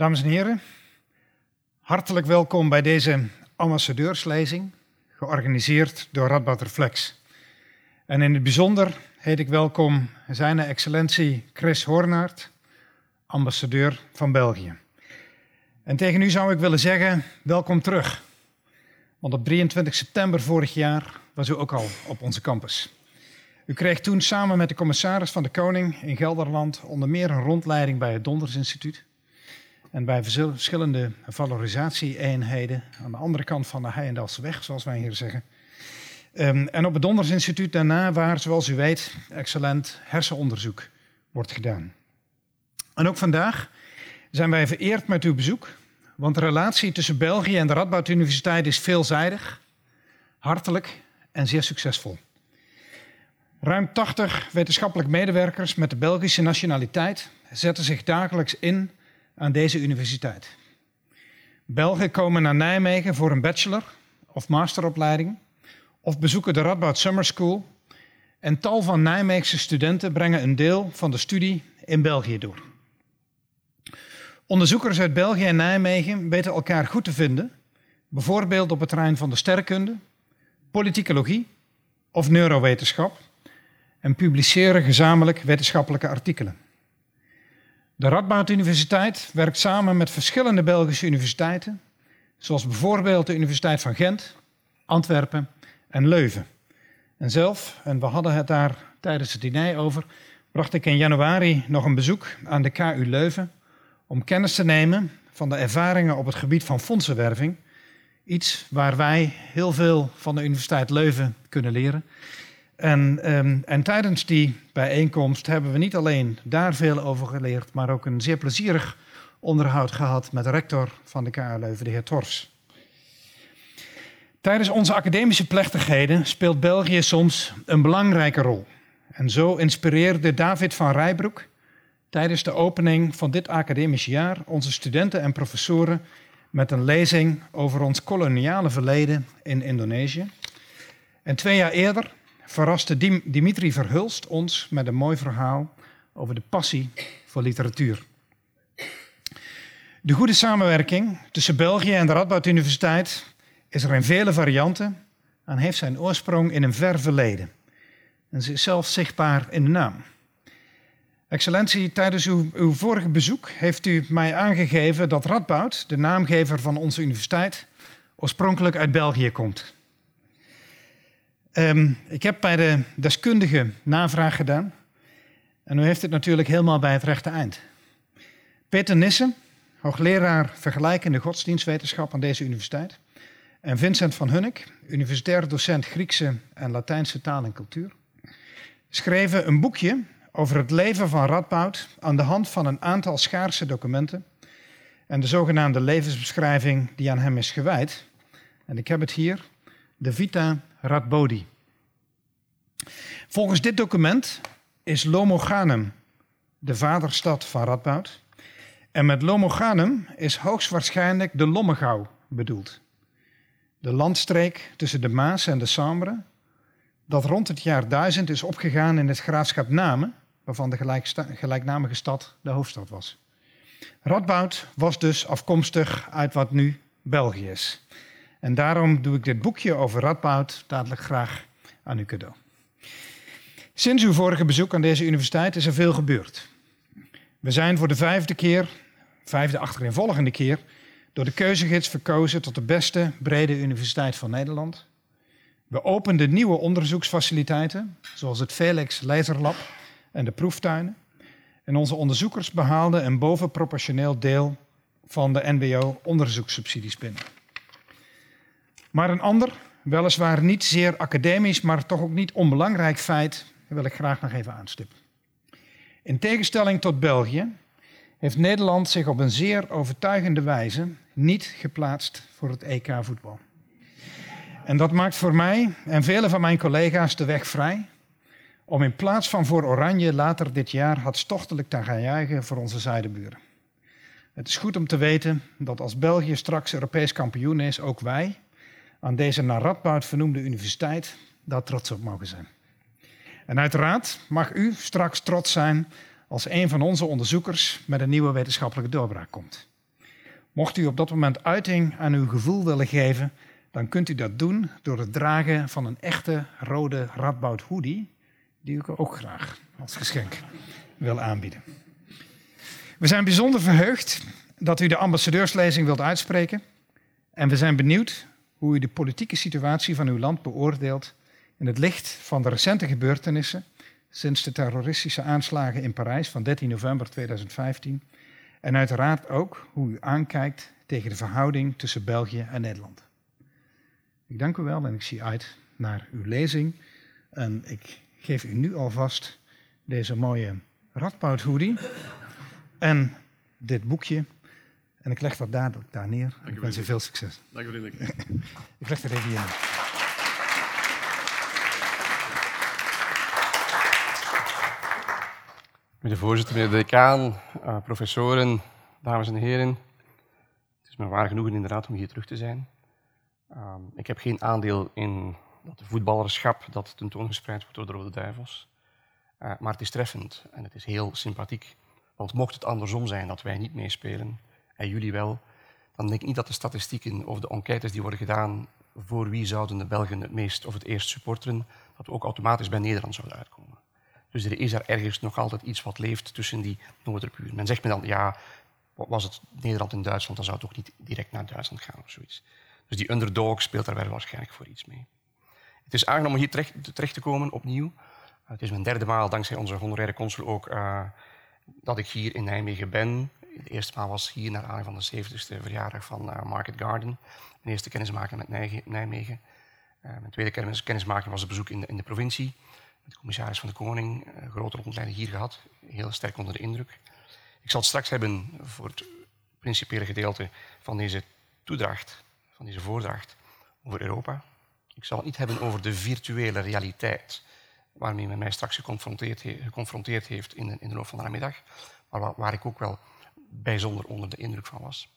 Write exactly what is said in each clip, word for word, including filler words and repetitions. Dames en heren, hartelijk welkom bij deze ambassadeurslezing, georganiseerd door Radboud Reflex. En in het bijzonder heet ik welkom zijn excellentie Chris Hoornaert, ambassadeur van België. En tegen u zou ik willen zeggen, welkom terug. Want op drieëntwintig september vorig jaar was u ook al op onze campus. U kreeg toen samen met de commissaris van de Koning in Gelderland onder meer een rondleiding bij het Donders Instituut. En bij verschillende valorisatieeenheden aan de andere kant van de Heijendalseweg, zoals wij hier zeggen. Um, en op het Donders Instituut daarna, waar, zoals u weet, excellent hersenonderzoek wordt gedaan. En ook vandaag zijn wij vereerd met uw bezoek, want de relatie tussen België en de Radboud Universiteit is veelzijdig, hartelijk en zeer succesvol. Ruim tachtig wetenschappelijk medewerkers met de Belgische nationaliteit zetten zich dagelijks in aan deze universiteit. Belgen komen naar Nijmegen voor een bachelor- of masteropleiding of bezoeken de Radboud Summer School en tal van Nijmeegse studenten brengen een deel van de studie in België door. Onderzoekers uit België en Nijmegen weten elkaar goed te vinden, bijvoorbeeld op het terrein van de sterrenkunde, politicologie of neurowetenschap en publiceren gezamenlijk wetenschappelijke artikelen. De Radboud Universiteit werkt samen met verschillende Belgische universiteiten, zoals bijvoorbeeld de Universiteit van Gent, Antwerpen en Leuven. En zelf, en we hadden het daar tijdens het diner over, bracht ik in januari nog een bezoek aan de K U Leuven om kennis te nemen van de ervaringen op het gebied van fondsenwerving. Iets waar wij heel veel van de Universiteit Leuven kunnen leren. En, um, en tijdens die bijeenkomst hebben we niet alleen daar veel over geleerd, maar ook een zeer plezierig onderhoud gehad met de rector van de K U Leuven, de heer Torfs. Tijdens onze academische plechtigheden speelt België soms een belangrijke rol. En zo inspireerde David Van Reybrouck tijdens de opening van dit academisch jaar onze studenten en professoren met een lezing over ons koloniale verleden in Indonesië. En twee jaar eerder verraste Dimitri Verhulst ons met een mooi verhaal over de passie voor literatuur. De goede samenwerking tussen België en de Radboud Universiteit is er in vele varianten en heeft zijn oorsprong in een ver verleden. En ze is zelfs zichtbaar in de naam. Excellentie, tijdens uw, uw vorige bezoek heeft u mij aangegeven dat Radboud, de naamgever van onze universiteit, oorspronkelijk uit België komt. Um, ik heb bij de deskundige navraag gedaan. En u heeft het natuurlijk helemaal bij het rechte eind. Peter Nissen, hoogleraar vergelijkende godsdienstwetenschap aan deze universiteit. En Vincent van Hunnik, universitair docent Griekse en Latijnse taal en cultuur. Schreven een boekje over het leven van Radboud aan de hand van een aantal schaarse documenten. En de zogenaamde levensbeschrijving die aan hem is gewijd. En ik heb het hier, de vita Radboudi. Volgens dit document is Lomoganum de vaderstad van Radboud. En met Lomoganum is hoogstwaarschijnlijk de Lommegouw bedoeld. De landstreek tussen de Maas en de Sambre, dat rond het jaar duizend is opgegaan in het graafschap Namen, waarvan de gelijksta- gelijknamige stad de hoofdstad was. Radboud was dus afkomstig uit wat nu België is. En daarom doe ik dit boekje over Radboud dadelijk graag aan u cadeau. Sinds uw vorige bezoek aan deze universiteit is er veel gebeurd. We zijn voor de vijfde keer, vijfde achtereenvolgende keer, door de keuzegids verkozen tot de beste brede universiteit van Nederland. We openden nieuwe onderzoeksfaciliteiten, zoals het Felix Laser Lab en de proeftuinen. En onze onderzoekers behaalden een bovenproportioneel deel van de N W O onderzoekssubsidies binnen. Maar een ander, weliswaar niet zeer academisch, maar toch ook niet onbelangrijk feit, wil ik graag nog even aanstippen. In tegenstelling tot België heeft Nederland zich op een zeer overtuigende wijze niet geplaatst voor het E K voetbal. En dat maakt voor mij en vele van mijn collega's de weg vrij om in plaats van voor Oranje later dit jaar hartstochtelijk te gaan juichen voor onze zijdeburen. Het is goed om te weten dat als België straks Europees kampioen is, ook wij aan deze naar Radboud vernoemde universiteit daar trots op mogen zijn. En uiteraard mag u straks trots zijn als een van onze onderzoekers met een nieuwe wetenschappelijke doorbraak komt. Mocht u op dat moment uiting aan uw gevoel willen geven, dan kunt u dat doen door het dragen van een echte rode Radboud hoodie, die ik ook graag als geschenk wil aanbieden. We zijn bijzonder verheugd dat u de ambassadeurslezing wilt uitspreken en we zijn benieuwd hoe u de politieke situatie van uw land beoordeelt in het licht van de recente gebeurtenissen sinds de terroristische aanslagen in Parijs van dertien november tweeduizend vijftien en uiteraard ook hoe u aankijkt tegen de verhouding tussen België en Nederland. Ik dank u wel en ik zie uit naar uw lezing. En ik geef u nu alvast deze mooie Radboud hoodie en dit boekje. En ik leg dat dadelijk daar neer. Dank ik wens u veel succes. Dank u wel. Ik leg het even hier neer. Meneer de voorzitter, meneer de decaan, uh, professoren, dames en heren. Het is me waar genoegen inderdaad om hier terug te zijn. Uh, ik heb geen aandeel in dat voetballerschap dat tentoongespreid wordt door de Rode Duivels. Uh, maar het is treffend en het is heel sympathiek. Want mocht het andersom zijn dat wij niet meespelen en jullie wel, dan denk ik niet dat de statistieken of de enquêtes die worden gedaan voor wie zouden de Belgen het meest of het eerst supporteren, dat we ook automatisch bij Nederland zouden uitkomen. Dus er is daar ergens nog altijd iets wat leeft tussen die noorderburen. Men zegt me dan, ja, was het Nederland en Duitsland, dan zou het ook niet direct naar Duitsland gaan of zoiets. Dus die underdog speelt daar wel waarschijnlijk voor iets mee. Het is aangenaam om hier terecht, terecht te komen, opnieuw. Het is mijn derde maal, dankzij onze honoraire consul ook, uh, dat ik hier in Nijmegen ben. De eerste maal was hier naar aanleiding van de zeventigste verjaardag van uh, Market Garden. Mijn eerste kennismaking met Nijmegen. Uh, mijn tweede kennismaking was een bezoek in de, in de provincie. De commissaris van de Koning, een grote rondleiding hier gehad, heel sterk onder de indruk. Ik zal het straks hebben voor het principiële gedeelte van deze toedracht, van deze voordracht over Europa. Ik zal het niet hebben over de virtuele realiteit waarmee men mij straks geconfronteerd, he- geconfronteerd heeft in de, in de loop van de namiddag, maar waar, waar ik ook wel bijzonder onder de indruk van was.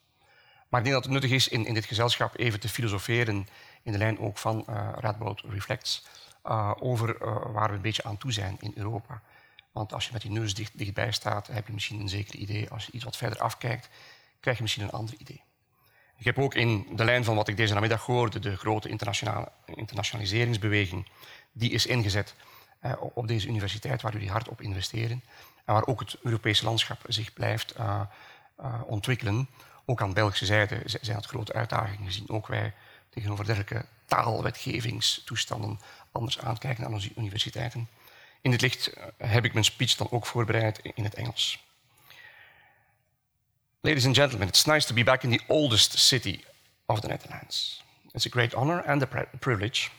Maar ik denk dat het nuttig is in, in dit gezelschap even te filosoferen in de lijn ook van uh, Radboud Reflex. Uh, over uh, waar we een beetje aan toe zijn in Europa. Want als je met die neus dicht, dichtbij staat, heb je misschien een zeker idee. Als je iets wat verder afkijkt, krijg je misschien een ander idee. Ik heb ook in de lijn van wat ik deze namiddag hoorde, de grote internationale, internationaliseringsbeweging, die is ingezet uh, op deze universiteit, waar jullie hard op investeren. En waar ook het Europese landschap zich blijft uh, uh, ontwikkelen. Ook aan de Belgische zijde zijn dat grote uitdagingen. We zien ook wij tegenover dergelijke taalwetgevingstoestanden anders aankijken naar onze universiteiten. In dit licht heb ik mijn speech dan ook voorbereid in het Engels. Ladies and gentlemen, it's nice to be back in the oldest city of the Netherlands. It's a great honor and a privilege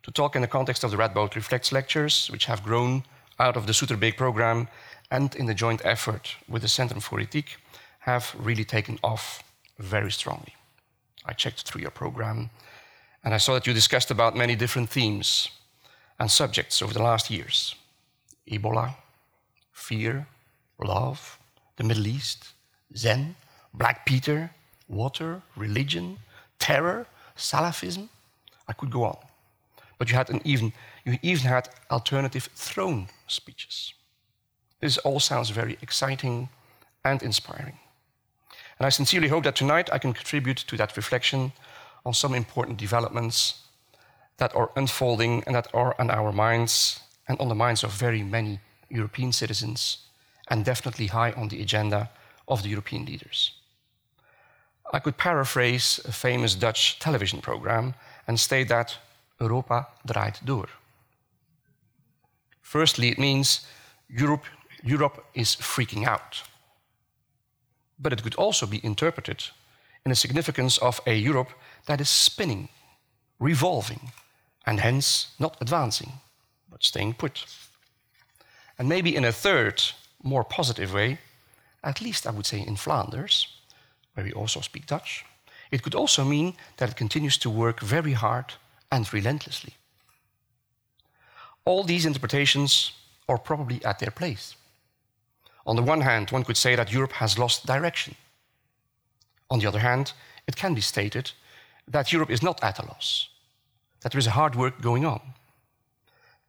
to talk in the context of the Radboud Reflex lectures, which have grown out of the Souterbeek program and in the joint effort with the Centrum for Ethiek have really taken off very strongly. I checked through your program and I saw that you discussed about many different themes and subjects over the last years. Ebola, fear, love, the Middle East, Zen, Black Peter, water, religion, terror, Salafism. I could go on. But you had an even, you even had alternative throne speeches. This all sounds very exciting and inspiring. And I sincerely hope that tonight I can contribute to that reflection on some important developments that are unfolding and that are on our minds and on the minds of very many European citizens and definitely high on the agenda of the European leaders. I could paraphrase a famous Dutch television program and state that Europa draait door. Firstly, it means Europe, Europe is freaking out. But it could also be interpreted in the significance of a Europe that is spinning, revolving, and hence not advancing, but staying put. And maybe in a third, more positive way, at least I would say in Flanders, where we also speak Dutch, it could also mean that it continues to work very hard and relentlessly. All these interpretations are probably at their place. On the one hand, one could say that Europe has lost direction. On the other hand, it can be stated that Europe is not at a loss, that there is hard work going on.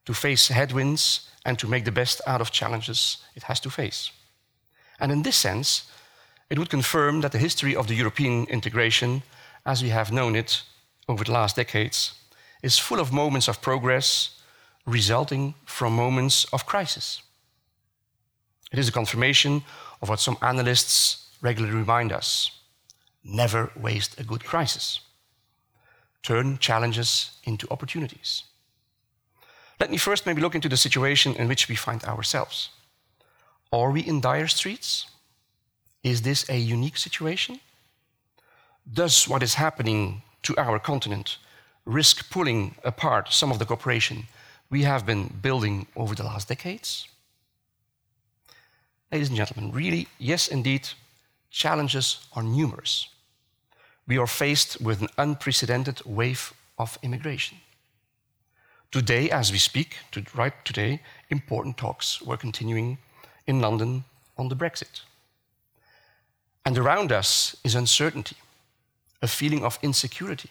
To face headwinds and to make the best out of challenges it has to face. And in this sense, it would confirm that the history of the European integration, as we have known it over the last decades, is full of moments of progress resulting from moments of crisis. It is a confirmation of what some analysts regularly remind us. Never waste a good crisis. Turn challenges into opportunities. Let me first maybe look into the situation in which we find ourselves. Are we in dire straits? Is this a unique situation? Does what is happening to our continent risk pulling apart some of the cooperation we have been building over the last decades? Ladies and gentlemen, really, yes, indeed, challenges are numerous. We are faced with an unprecedented wave of immigration. Today, as we speak, to right today, important talks were continuing in London on the Brexit. And around us is uncertainty, a feeling of insecurity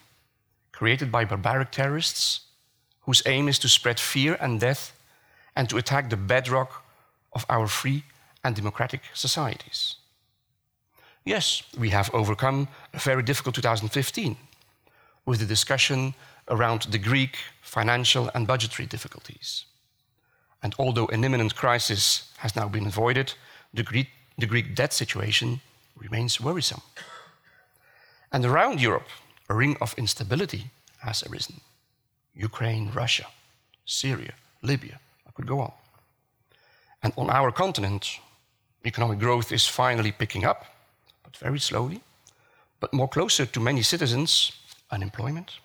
created by barbaric terrorists whose aim is to spread fear and death and to attack the bedrock of our free and democratic societies. Yes, we have overcome a very difficult two thousand fifteen with the discussion around the Greek financial and budgetary difficulties. And although an imminent crisis has now been avoided, the Greek, the Greek debt situation remains worrisome. And around Europe, a ring of instability has arisen. Ukraine, Russia, Syria, Libya, I could go on. And on our continent, economic growth is finally picking up, but very slowly, but more closer to many citizens, unemployment,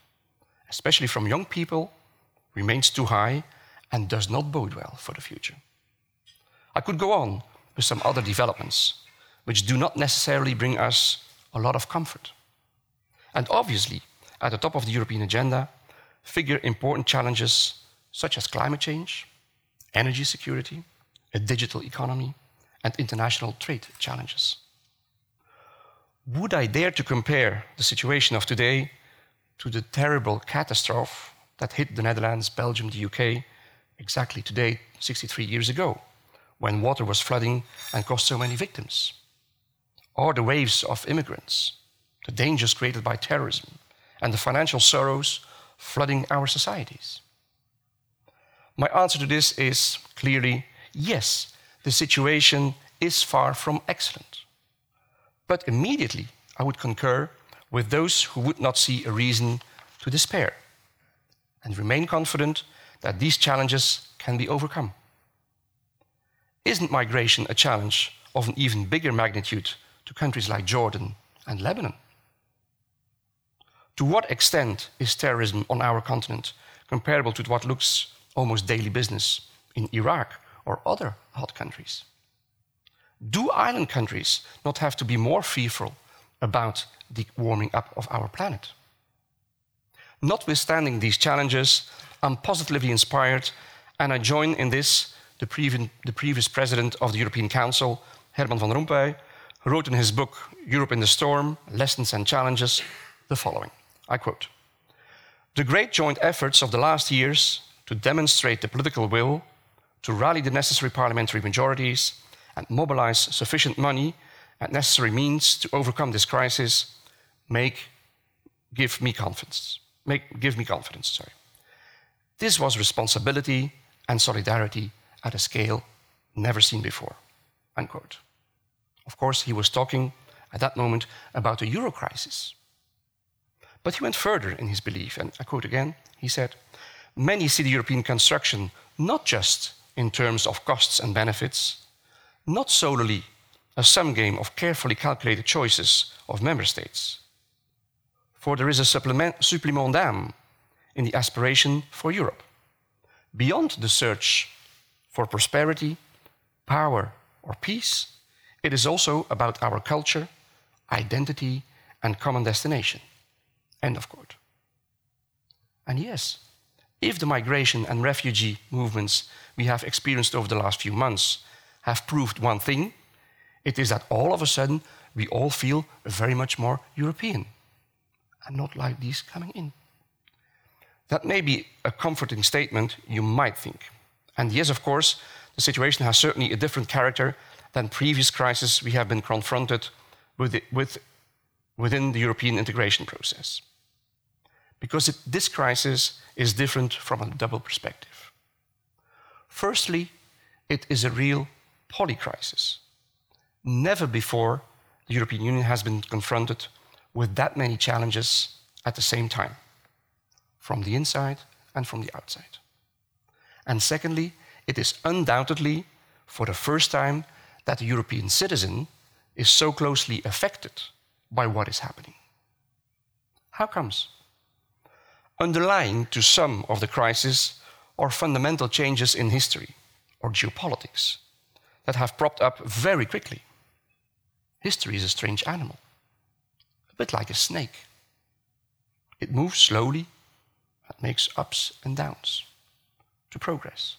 especially from young people, remains too high and does not bode well for the future. I could go on with some other developments, which do not necessarily bring us a lot of comfort. And obviously, at the top of the European agenda figure important challenges such as climate change, energy security, a digital economy, and international trade challenges. Would I dare to compare the situation of today to the terrible catastrophe that hit the Netherlands, Belgium, the U K exactly today, sixty-three years ago, when water was flooding and caused so many victims? Or the waves of immigrants, the dangers created by terrorism, and the financial sorrows flooding our societies? My answer to this is clearly yes, the situation is far from excellent. But immediately I would concur with those who would not see a reason to despair and remain confident that these challenges can be overcome. Isn't migration a challenge of an even bigger magnitude to countries like Jordan and Lebanon? To what extent is terrorism on our continent comparable to what looks almost daily business in Iraq or other hot countries? Do island countries not have to be more fearful about the warming up of our planet? Notwithstanding these challenges, I'm positively inspired, and I join in this the, previ- the previous president of the European Council, Herman Van Rompuy, who wrote in his book, Europe in the Storm, Lessons and Challenges, the following. I quote, "The great joint efforts of the last years to demonstrate the political will, to rally the necessary parliamentary majorities and mobilize sufficient money and necessary means to overcome this crisis make give me confidence. Make, give me confidence, sorry. This was responsibility and solidarity at a scale never seen before." Unquote. Of course, he was talking at that moment about the euro crisis. But he went further in his belief, and I quote again, he said, "Many see the European construction not just in terms of costs and benefits, not solely a sum game of carefully calculated choices of member states. For there is a supplement, supplement d'âme in the aspiration for Europe, beyond the search for prosperity, power, or peace. It is also about our culture, identity, and common destination." End of quote. And yes, if the migration and refugee movements we have experienced over the last few months have proved one thing, it is that all of a sudden we all feel very much more European and not like these coming in. That may be a comforting statement, you might think. And yes, of course, the situation has certainly a different character than previous crises we have been confronted within the European integration process. Because it, this crisis is different from a double perspective. Firstly, it is a real polycrisis. Never before the European Union has been confronted with that many challenges at the same time, from the inside and from the outside. And secondly, it is undoubtedly, for the first time, that the European citizen is so closely affected by what is happening. How comes? Underlying to some of the crisis are fundamental changes in history or geopolitics that have propped up very quickly. History is a strange animal, a bit like a snake. It moves slowly and makes ups and downs to progress.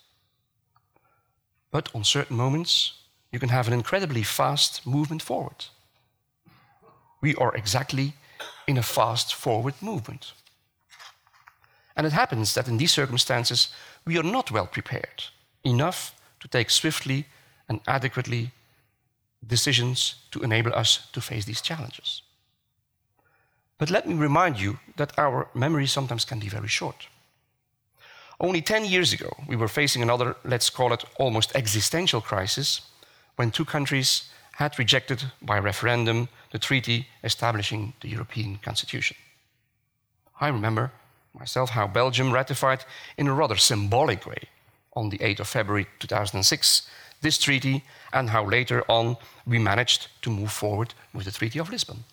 But on certain moments, you can have an incredibly fast movement forward. We are exactly in a fast-forward movement. And it happens that in these circumstances, we are not well prepared enough to take swiftly and adequately decisions to enable us to face these challenges. But let me remind you that our memory sometimes can be very short. Only ten years ago, we were facing another, let's call it almost existential crisis, when two countries had rejected by referendum the treaty establishing the European Constitution. I remember myself how Belgium ratified in a rather symbolic way on the eighth of February two thousand six this treaty, and how later on we managed to move forward with the Treaty of Lisbon.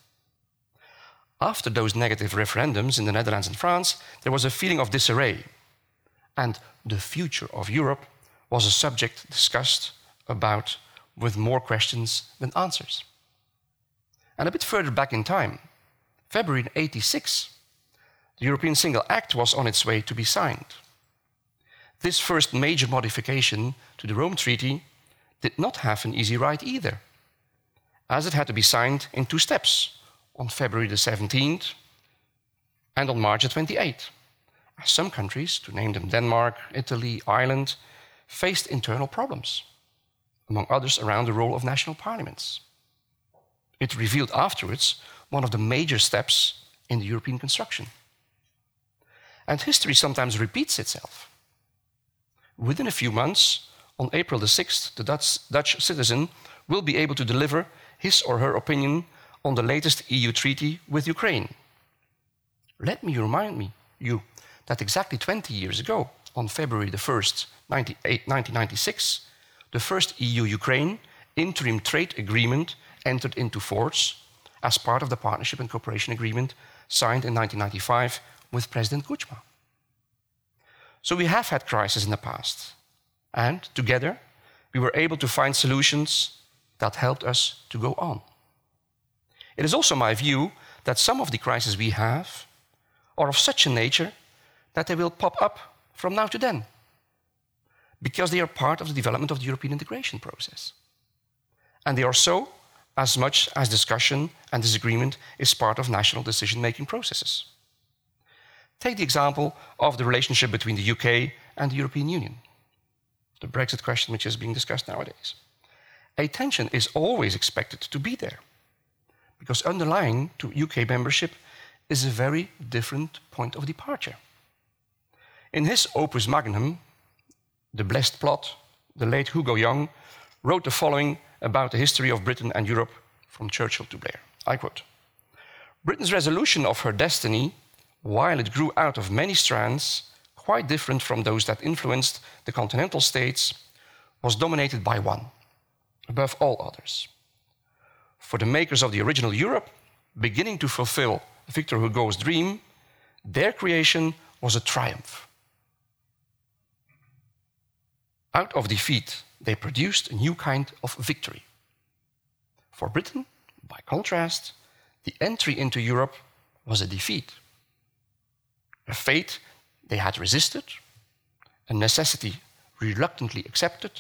After those negative referendums in the Netherlands and France, there was a feeling of disarray, and the future of Europe was a subject discussed about with more questions than answers. And a bit further back in time, February eighty-six, the European Single Act was on its way to be signed. This first major modification to the Rome Treaty did not have an easy ride either, as it had to be signed in two steps, on February the seventeenth and on March the twenty-eighth. As some countries, to name them Denmark, Italy, Ireland, faced internal problems, among others around the role of national parliaments. It revealed afterwards one of the major steps in the European construction. And history sometimes repeats itself. Within a few months, on April the sixth, the Dutch, Dutch citizen will be able to deliver his or her opinion on the latest E U treaty with Ukraine. Let me remind me, you that exactly twenty years ago, on February the first, nineteen ninety-six, the first E U-Ukraine interim trade agreement entered into force as part of the Partnership and Cooperation Agreement signed in nineteen ninety-five with President Kuchma. So we have had crises in the past, and together we were able to find solutions that helped us to go on. It is also my view that some of the crises we have are of such a nature that they will pop up from now to then, because they are part of the development of the European integration process. And they are so as much as discussion and disagreement is part of national decision-making processes. Take the example of the relationship between the U K and the European Union, the Brexit question which is being discussed nowadays. A tension is always expected to be there, because underlying to U K membership is a very different point of departure. In his opus magnum, The Blessed Plot, the late Hugo Young wrote the following about the history of Britain and Europe from Churchill to Blair. I quote, "Britain's resolution of her destiny, while it grew out of many strands, quite different from those that influenced the continental states, was dominated by one, above all others. For the makers of the original Europe, beginning to fulfill Victor Hugo's dream, their creation was a triumph. Out of defeat, they produced a new kind of victory. For Britain, by contrast, the entry into Europe was a defeat, a fate they had resisted, a necessity reluctantly accepted,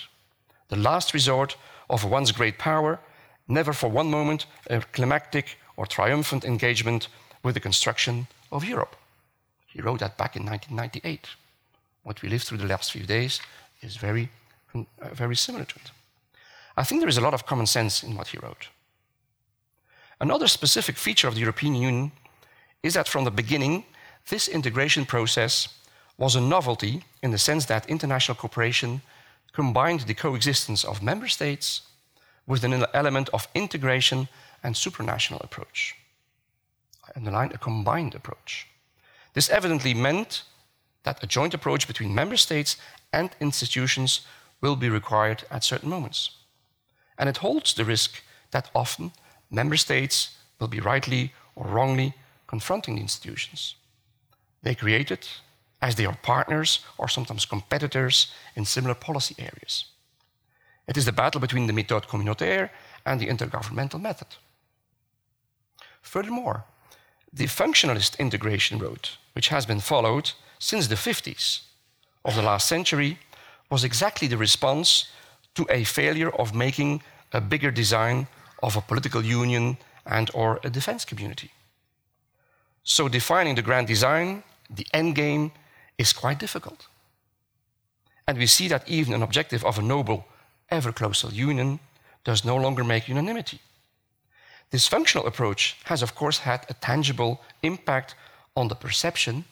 the last resort of one's great power, never for one moment a climactic or triumphant engagement with the construction of Europe." He wrote that back in nineteen ninety-eight. What we lived through the last few days is very, very similar to it. I think there is a lot of common sense in what he wrote. Another specific feature of the European Union is that from the beginning, this integration process was a novelty in the sense that international cooperation combined the coexistence of member states with an element of integration and supranational approach. I underline a combined approach. This evidently meant that a joint approach between member states and institutions will be required at certain moments. And it holds the risk that often member states will be rightly or wrongly confronting the institutions they created, as they are partners or sometimes competitors in similar policy areas. It is the battle between the méthode communautaire and the intergovernmental method. Furthermore, the functionalist integration road, which has been followed since the fifties of the last century, was exactly the response to a failure of making a bigger design of a political union and or a defense community. So defining the grand design, the end game, is quite difficult. And we see that even an objective of a noble, ever closer union does no longer make unanimity. This functional approach has, of course, had a tangible impact on the perception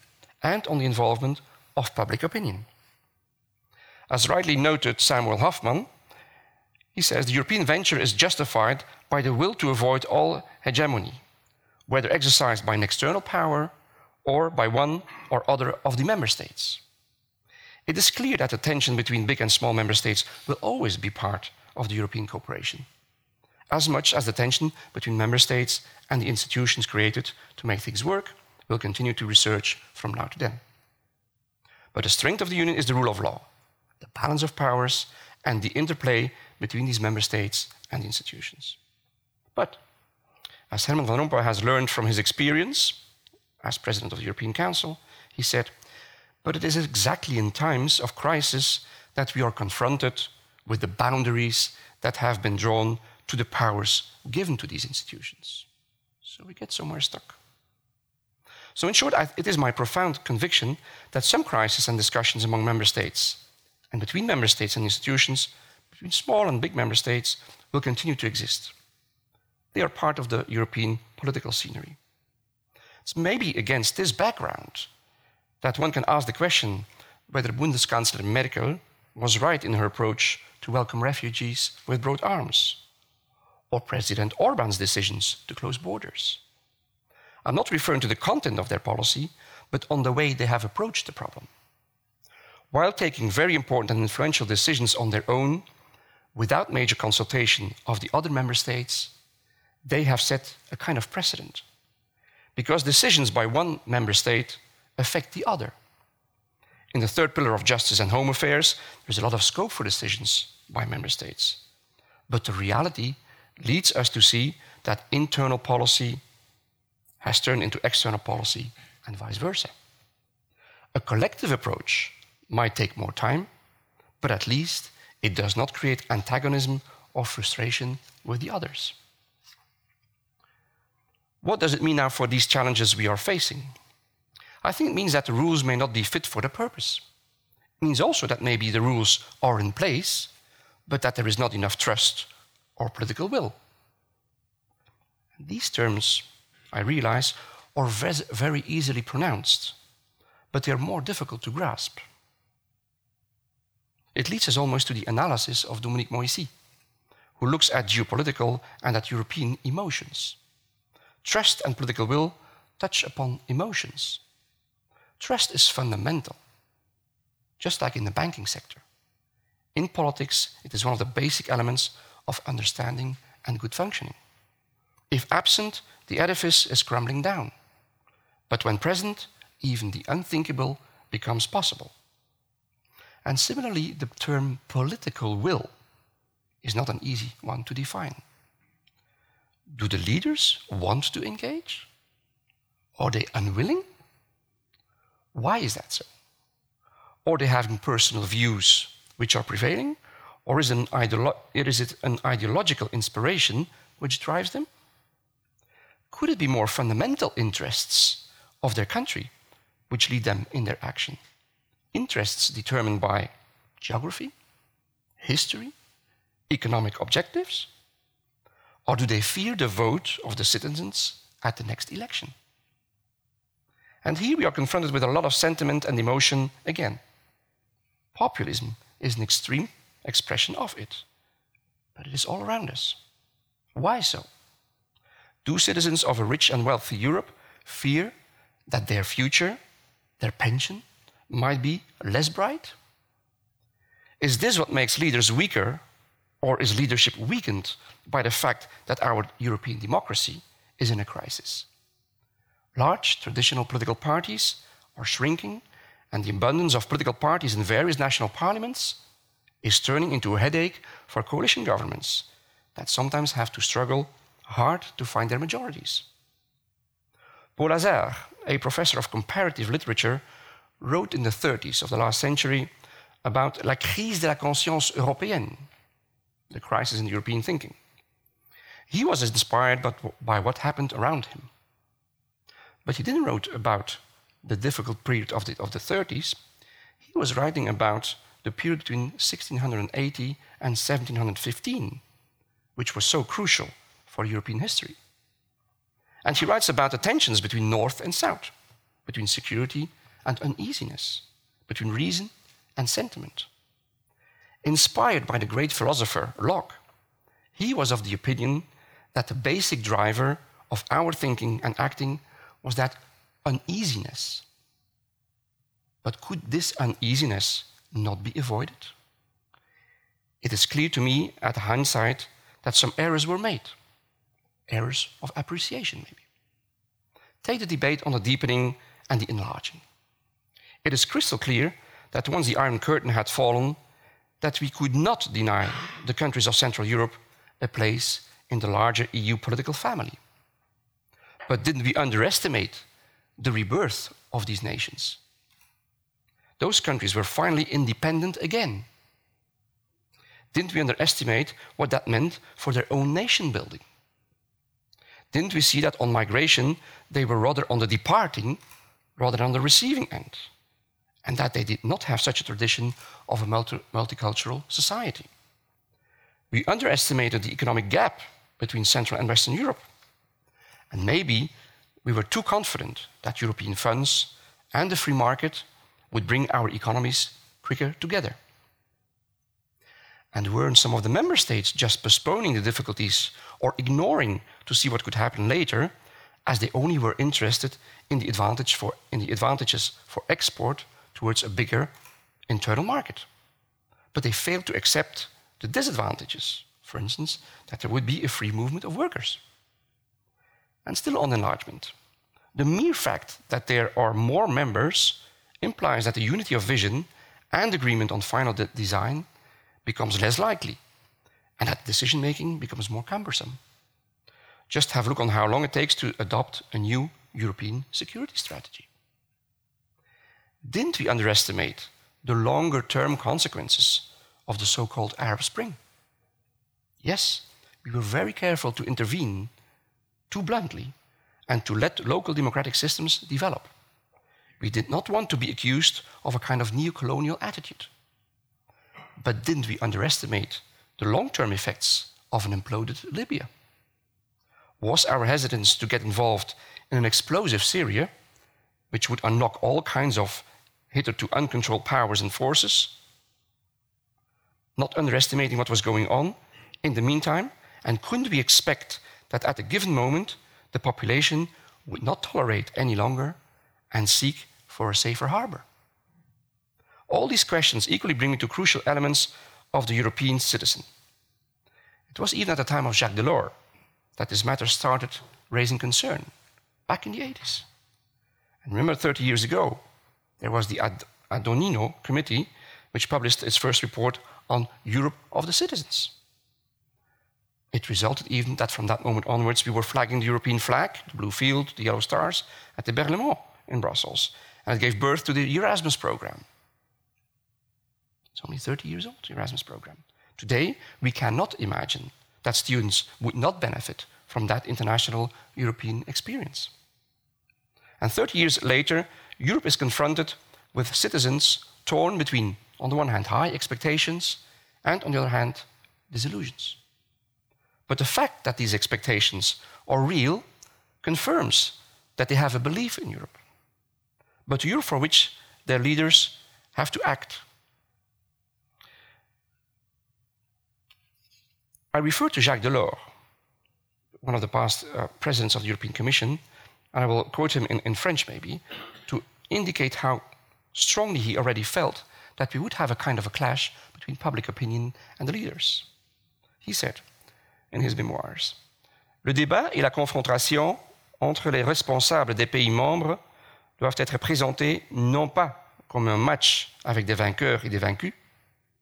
and on the involvement of public opinion. As rightly noted Samuel Hoffman, he says the European venture is justified by the will to avoid all hegemony, whether exercised by an external power or by one or other of the member states. It is clear that the tension between big and small member states will always be part of the European cooperation, as much as the tension between member states and the institutions created to make things work will continue to research from now to then. But the strength of the Union is the rule of law, the balance of powers, and the interplay between these member states and institutions. But, as Herman Van Rompuy has learned from his experience as President of the European Council, he said, but it is exactly in times of crisis that we are confronted with the boundaries that have been drawn to the powers given to these institutions. So we get somewhere stuck. So in short, I, it is my profound conviction that some crises and discussions among member states and between member states and institutions, between small and big member states, will continue to exist. They are part of the European political scenery. It's maybe against this background that one can ask the question whether Bundeskanzler Merkel was right in her approach to welcome refugees with broad arms, or President Orban's decisions to close borders. I'm not referring to the content of their policy, but on the way they have approached the problem. While taking very important and influential decisions on their own, without major consultation of the other member states, they have set a kind of precedent, because decisions by one member state affect the other. In the third pillar of justice and home affairs, there's a lot of scope for decisions by member states. But the reality leads us to see that internal policy has turned into external policy and vice versa. A collective approach might take more time, but at least it does not create antagonism or frustration with the others. What does it mean now for these challenges we are facing? I think it means that the rules may not be fit for the purpose. It means also that maybe the rules are in place, but that there is not enough trust or political will. These terms, I realize, are very easily pronounced, but they are more difficult to grasp. It leads us almost to the analysis of Dominique Moissy, who looks at geopolitical and at European emotions. Trust and political will touch upon emotions. Trust is fundamental, just like in the banking sector. In politics, it is one of the basic elements of understanding and good functioning. If absent, the edifice is crumbling down. But when present, even the unthinkable becomes possible. And similarly, the term political will is not an easy one to define. Do the leaders want to engage? Are they unwilling? Why is that so? Are they having personal views which are prevailing? Or is, an ideolo- is it an ideological inspiration which drives them? Could it be more fundamental interests of their country which lead them in their action? Interests determined by geography, history, economic objectives? Or do they fear the vote of the citizens at the next election? And here we are confronted with a lot of sentiment and emotion again. Populism is an extreme expression of it, but it is all around us. Why so? Do citizens of a rich and wealthy Europe fear that their future, their pension, might be less bright? Is this what makes leaders weaker, or is leadership weakened by the fact that our European democracy is in a crisis? Large traditional political parties are shrinking, and the abundance of political parties in various national parliaments is turning into a headache for coalition governments that sometimes have to struggle hard to find their majorities. Paul Hazard, a professor of comparative literature, wrote in the thirties of the last century about la crise de la conscience européenne, the crisis in European thinking. He was inspired by what happened around him. But he didn't write about the difficult period of the, of the thirties. He was writing about the period between sixteen eighty and seventeen fifteen, which was so crucial for European history. And he writes about the tensions between North and South, between security and uneasiness, between reason and sentiment. Inspired by the great philosopher Locke, he was of the opinion that the basic driver of our thinking and acting was that uneasiness. But could this uneasiness not be avoided? It is clear to me, at hindsight, that some errors were made. Errors of appreciation, maybe. Take the debate on the deepening and the enlarging. It is crystal clear that once the Iron Curtain had fallen, that we could not deny the countries of Central Europe a place in the larger E U political family. But didn't we underestimate the rebirth of these nations? Those countries were finally independent again. Didn't we underestimate what that meant for their own nation building? Didn't we see that on migration, they were rather on the departing rather than on the receiving end, and that they did not have such a tradition of a multi- multicultural society? We underestimated the economic gap between Central and Western Europe, and maybe we were too confident that European funds and the free market would bring our economies quicker together. And weren't some of the member states just postponing the difficulties or ignoring to see what could happen later, as they only were interested in the, advantage for, in the advantages for export towards a bigger internal market? But they failed to accept the disadvantages, for instance, that there would be a free movement of workers. And still on enlargement. The mere fact that there are more members implies that the unity of vision and agreement on final de- design becomes less likely, and that decision-making becomes more cumbersome. Just have a look on how long it takes to adopt a new European security strategy. Didn't we underestimate the longer-term consequences of the so-called Arab Spring? Yes, we were very careful to intervene too bluntly and to let local democratic systems develop. We did not want to be accused of a kind of neo-colonial attitude. But didn't we underestimate the long-term effects of an imploded Libya? Was our hesitance to get involved in an explosive Syria, which would unlock all kinds of hitherto uncontrolled powers and forces, not underestimating what was going on in the meantime? And couldn't we expect that at a given moment the population would not tolerate any longer and seek for a safer harbor? All these questions equally bring me to crucial elements of the European citizen. It was even at the time of Jacques Delors that this matter started raising concern, back in the eighties. And remember, thirty years ago, there was the Ad- Adonino Committee, which published its first report on Europe of the citizens. It resulted even that from that moment onwards, we were flagging the European flag, the blue field, the yellow stars, at the Berlaymont in Brussels. And it gave birth to the Erasmus program. It's only thirty years old, the Erasmus program. Today, we cannot imagine that students would not benefit from that international European experience. And thirty years later, Europe is confronted with citizens torn between, on the one hand, high expectations and, on the other hand, disillusions. But the fact that these expectations are real confirms that they have a belief in Europe, but a Europe for which their leaders have to act. I refer to Jacques Delors, one of the past uh, presidents of the European Commission, and I will quote him in, in French maybe, to indicate how strongly he already felt that we would have a kind of a clash between public opinion and the leaders. He said in his memoirs, "Le débat et la confrontation entre les responsables des pays membres doivent être présentés non pas comme un match avec des vainqueurs et des vaincus,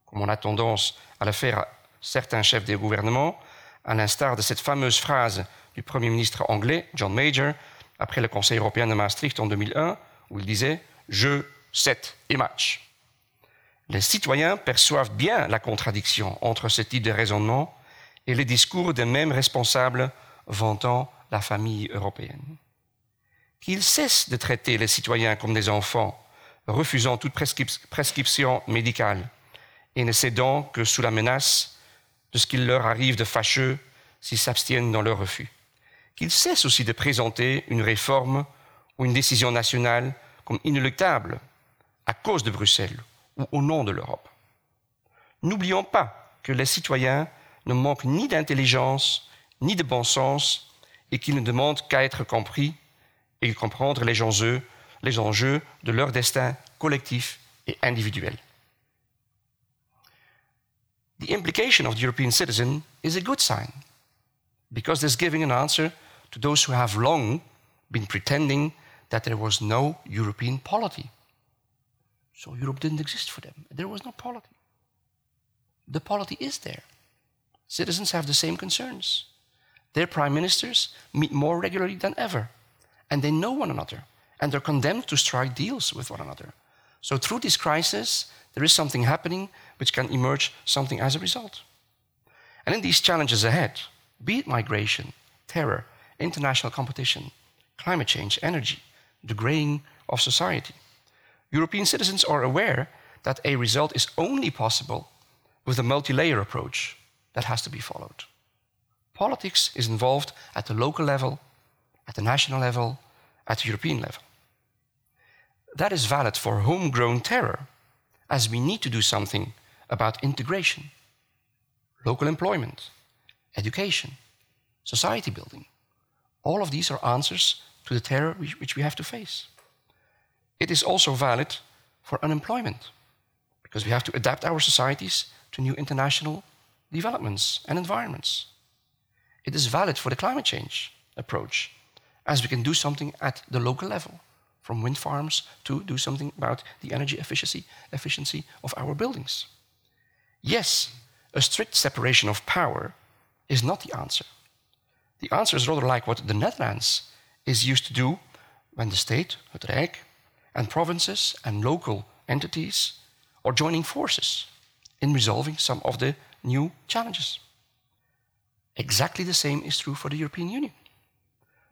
comme on a tendance à le faire à certains chefs des gouvernements, à l'instar de cette fameuse phrase du Premier ministre anglais, John Major, après le Conseil européen de Maastricht en deux mille un, où il disait « jeu, set et match ». Les citoyens perçoivent bien la contradiction entre ce type de raisonnement et les discours des mêmes responsables vantant la famille européenne. Qu'ils cessent de traiter les citoyens comme des enfants, refusant toute prescription médicale et ne cédant que sous la menace de ce qu'il leur arrive de fâcheux s'ils s'abstiennent dans leur refus. Qu'ils cessent aussi de présenter une réforme ou une décision nationale comme inéluctable à cause de Bruxelles ou au nom de l'Europe. N'oublions pas que les citoyens ne manquent ni d'intelligence ni de bon sens et qu'ils ne demandent qu'à être compris et comprendre les enjeux, les enjeux de leur destin collectif et individuel. The implication of the European citizen is a good sign, because there's giving an answer to those who have long been pretending that there was no European polity. So Europe didn't exist for them. There was no polity. The polity is there. Citizens have the same concerns. Their prime ministers meet more regularly than ever, and they know one another, and they're condemned to strike deals with one another. So through this crisis, there is something happening which can emerge something as a result. And in these challenges ahead, be it migration, terror, international competition, climate change, energy, the greying of society, European citizens are aware that a result is only possible with a multi-layer approach that has to be followed. Politics is involved at the local level, at the national level, at the European level. That is valid for homegrown terror, as we need to do something about integration, local employment, education, society building. All of these are answers to the terror which we have to face. It is also valid for unemployment, because we have to adapt our societies to new international developments and environments. It is valid for the climate change approach, as we can do something at the local level, from wind farms to do something about the energy efficiency, efficiency of our buildings. Yes, a strict separation of power is not the answer. The answer is rather like what the Netherlands is used to do when the state, het Rijk, and provinces and local entities are joining forces in resolving some of the new challenges. Exactly the same is true for the European Union.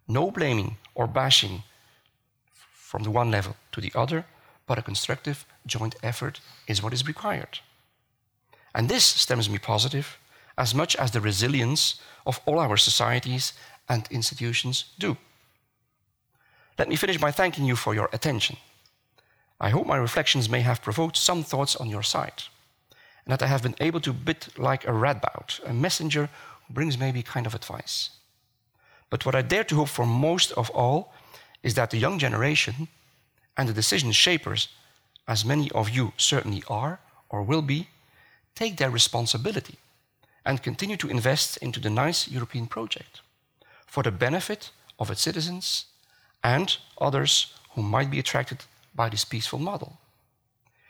No blaming or bashing from the one level to the other, but a constructive joint effort is what is required. And this stems me positive as much as the resilience of all our societies and institutions do. Let me finish by thanking you for your attention. I hope my reflections may have provoked some thoughts on your side, and that I have been able to bit like a Radboud, a messenger who brings maybe kind of advice. But what I dare to hope for most of all is that the young generation and the decision shapers, as many of you certainly are or will be, take their responsibility and continue to invest into the nice European project for the benefit of its citizens and others who might be attracted by this peaceful model.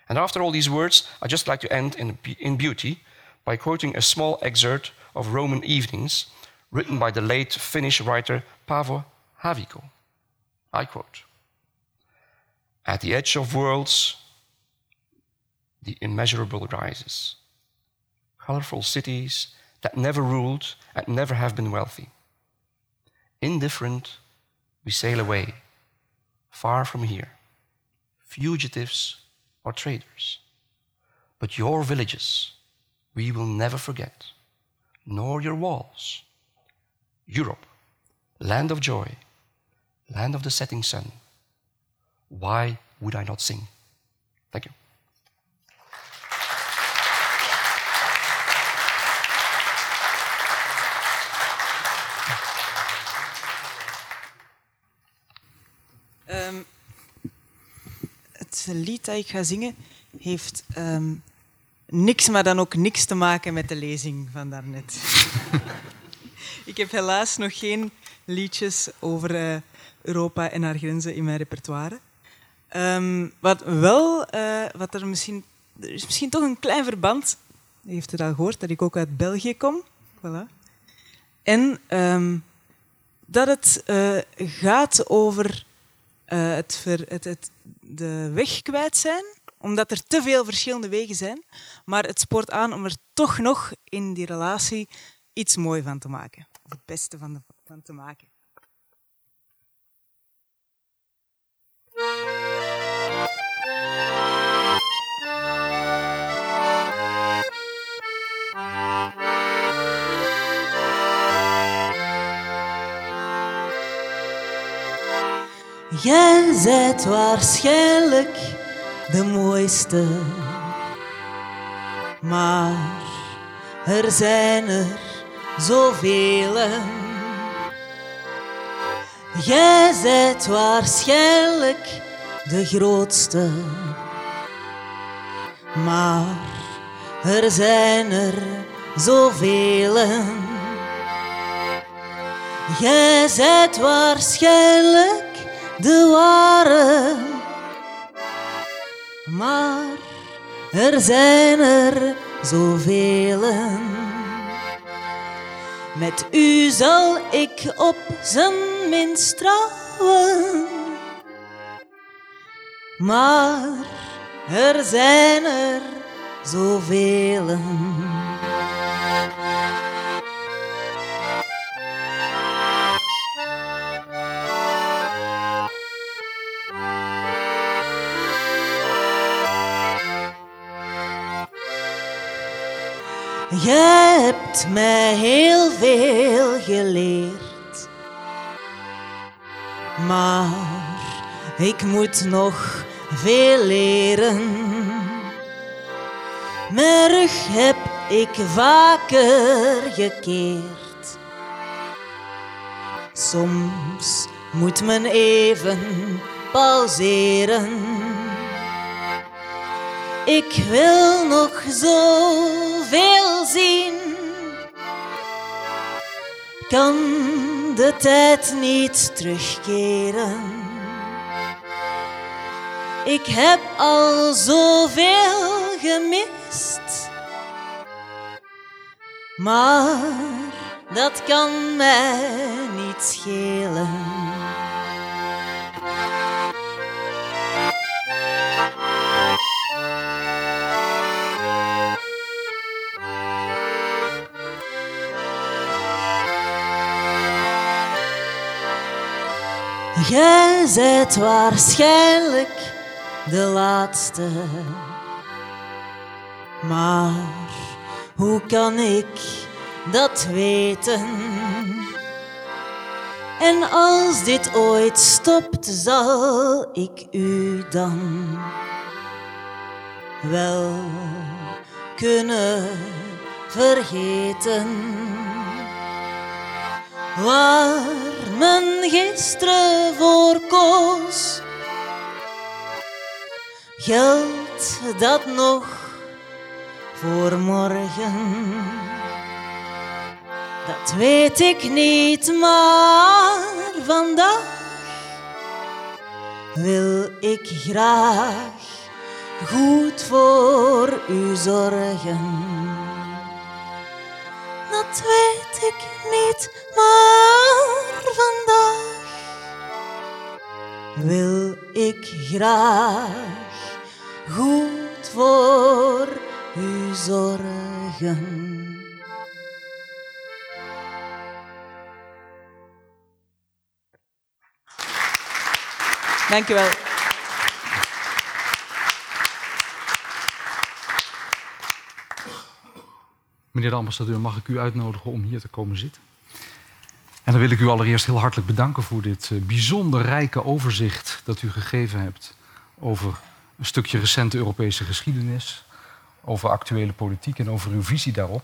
And after all these words, I'd just like to end in, in beauty by quoting a small excerpt of Roman Evenings written by the late Finnish writer Paavo Haavikko. I quote, "At the edge of worlds, the immeasurable rises. Colorful cities that never ruled and never have been wealthy. Indifferent, we sail away, far from here, fugitives or traders. But your villages we will never forget, nor your walls, Europe, land of joy, land of the setting sun. Why would I not sing? Thank you. Um, het lied dat ik ga zingen heeft um, niks, maar dan ook niks te maken met de lezing van daarnet. Ik heb helaas nog geen liedjes over uh, Europa en haar grenzen in mijn repertoire. Um, wat wel, uh, wat er misschien, er is misschien toch een klein verband. U heeft het al gehoord dat ik ook uit België kom. Voilà. En um, dat het uh, gaat over uh, het, ver, het, het de weg kwijt zijn, omdat er te veel verschillende wegen zijn. Maar het spoort aan om er toch nog in die relatie iets moois van te maken. Of het beste van, de, van te maken. Jij zijt waarschijnlijk de mooiste, maar er zijn er zoveel. Jij zijt waarschijnlijk de grootste, maar er zijn er zoveel. Jij zijt waarschijnlijk de ware, maar er zijn er zoveel. Met u zal ik op zijn minst trouwen, maar er zijn er zoveel. Jij hebt mij heel veel geleerd, maar ik moet nog veel leren. Mijn rug heb ik vaker gekeerd. Soms moet men even pauzeren. Ik wil nog zoveel zien, kan de tijd niet terugkeren. Ik heb al zoveel gemist, maar dat kan mij niet schelen. Jij zijt waarschijnlijk de laatste, maar hoe kan ik dat weten? En als dit ooit stopt, zal ik u dan wel kunnen vergeten? Waar men gisteren voor koos, geldt dat nog voor morgen? Dat weet ik niet, maar vandaag wil ik graag goed voor u zorgen. Dat weet ik niet, maar vandaag wil ik graag goed voor u zorgen. Dank u wel. Meneer de ambassadeur, mag ik u uitnodigen om hier te komen zitten? En dan wil ik u allereerst heel hartelijk bedanken voor dit bijzonder rijke overzicht dat u gegeven hebt over een stukje recente Europese geschiedenis, over actuele politiek en over uw visie daarop.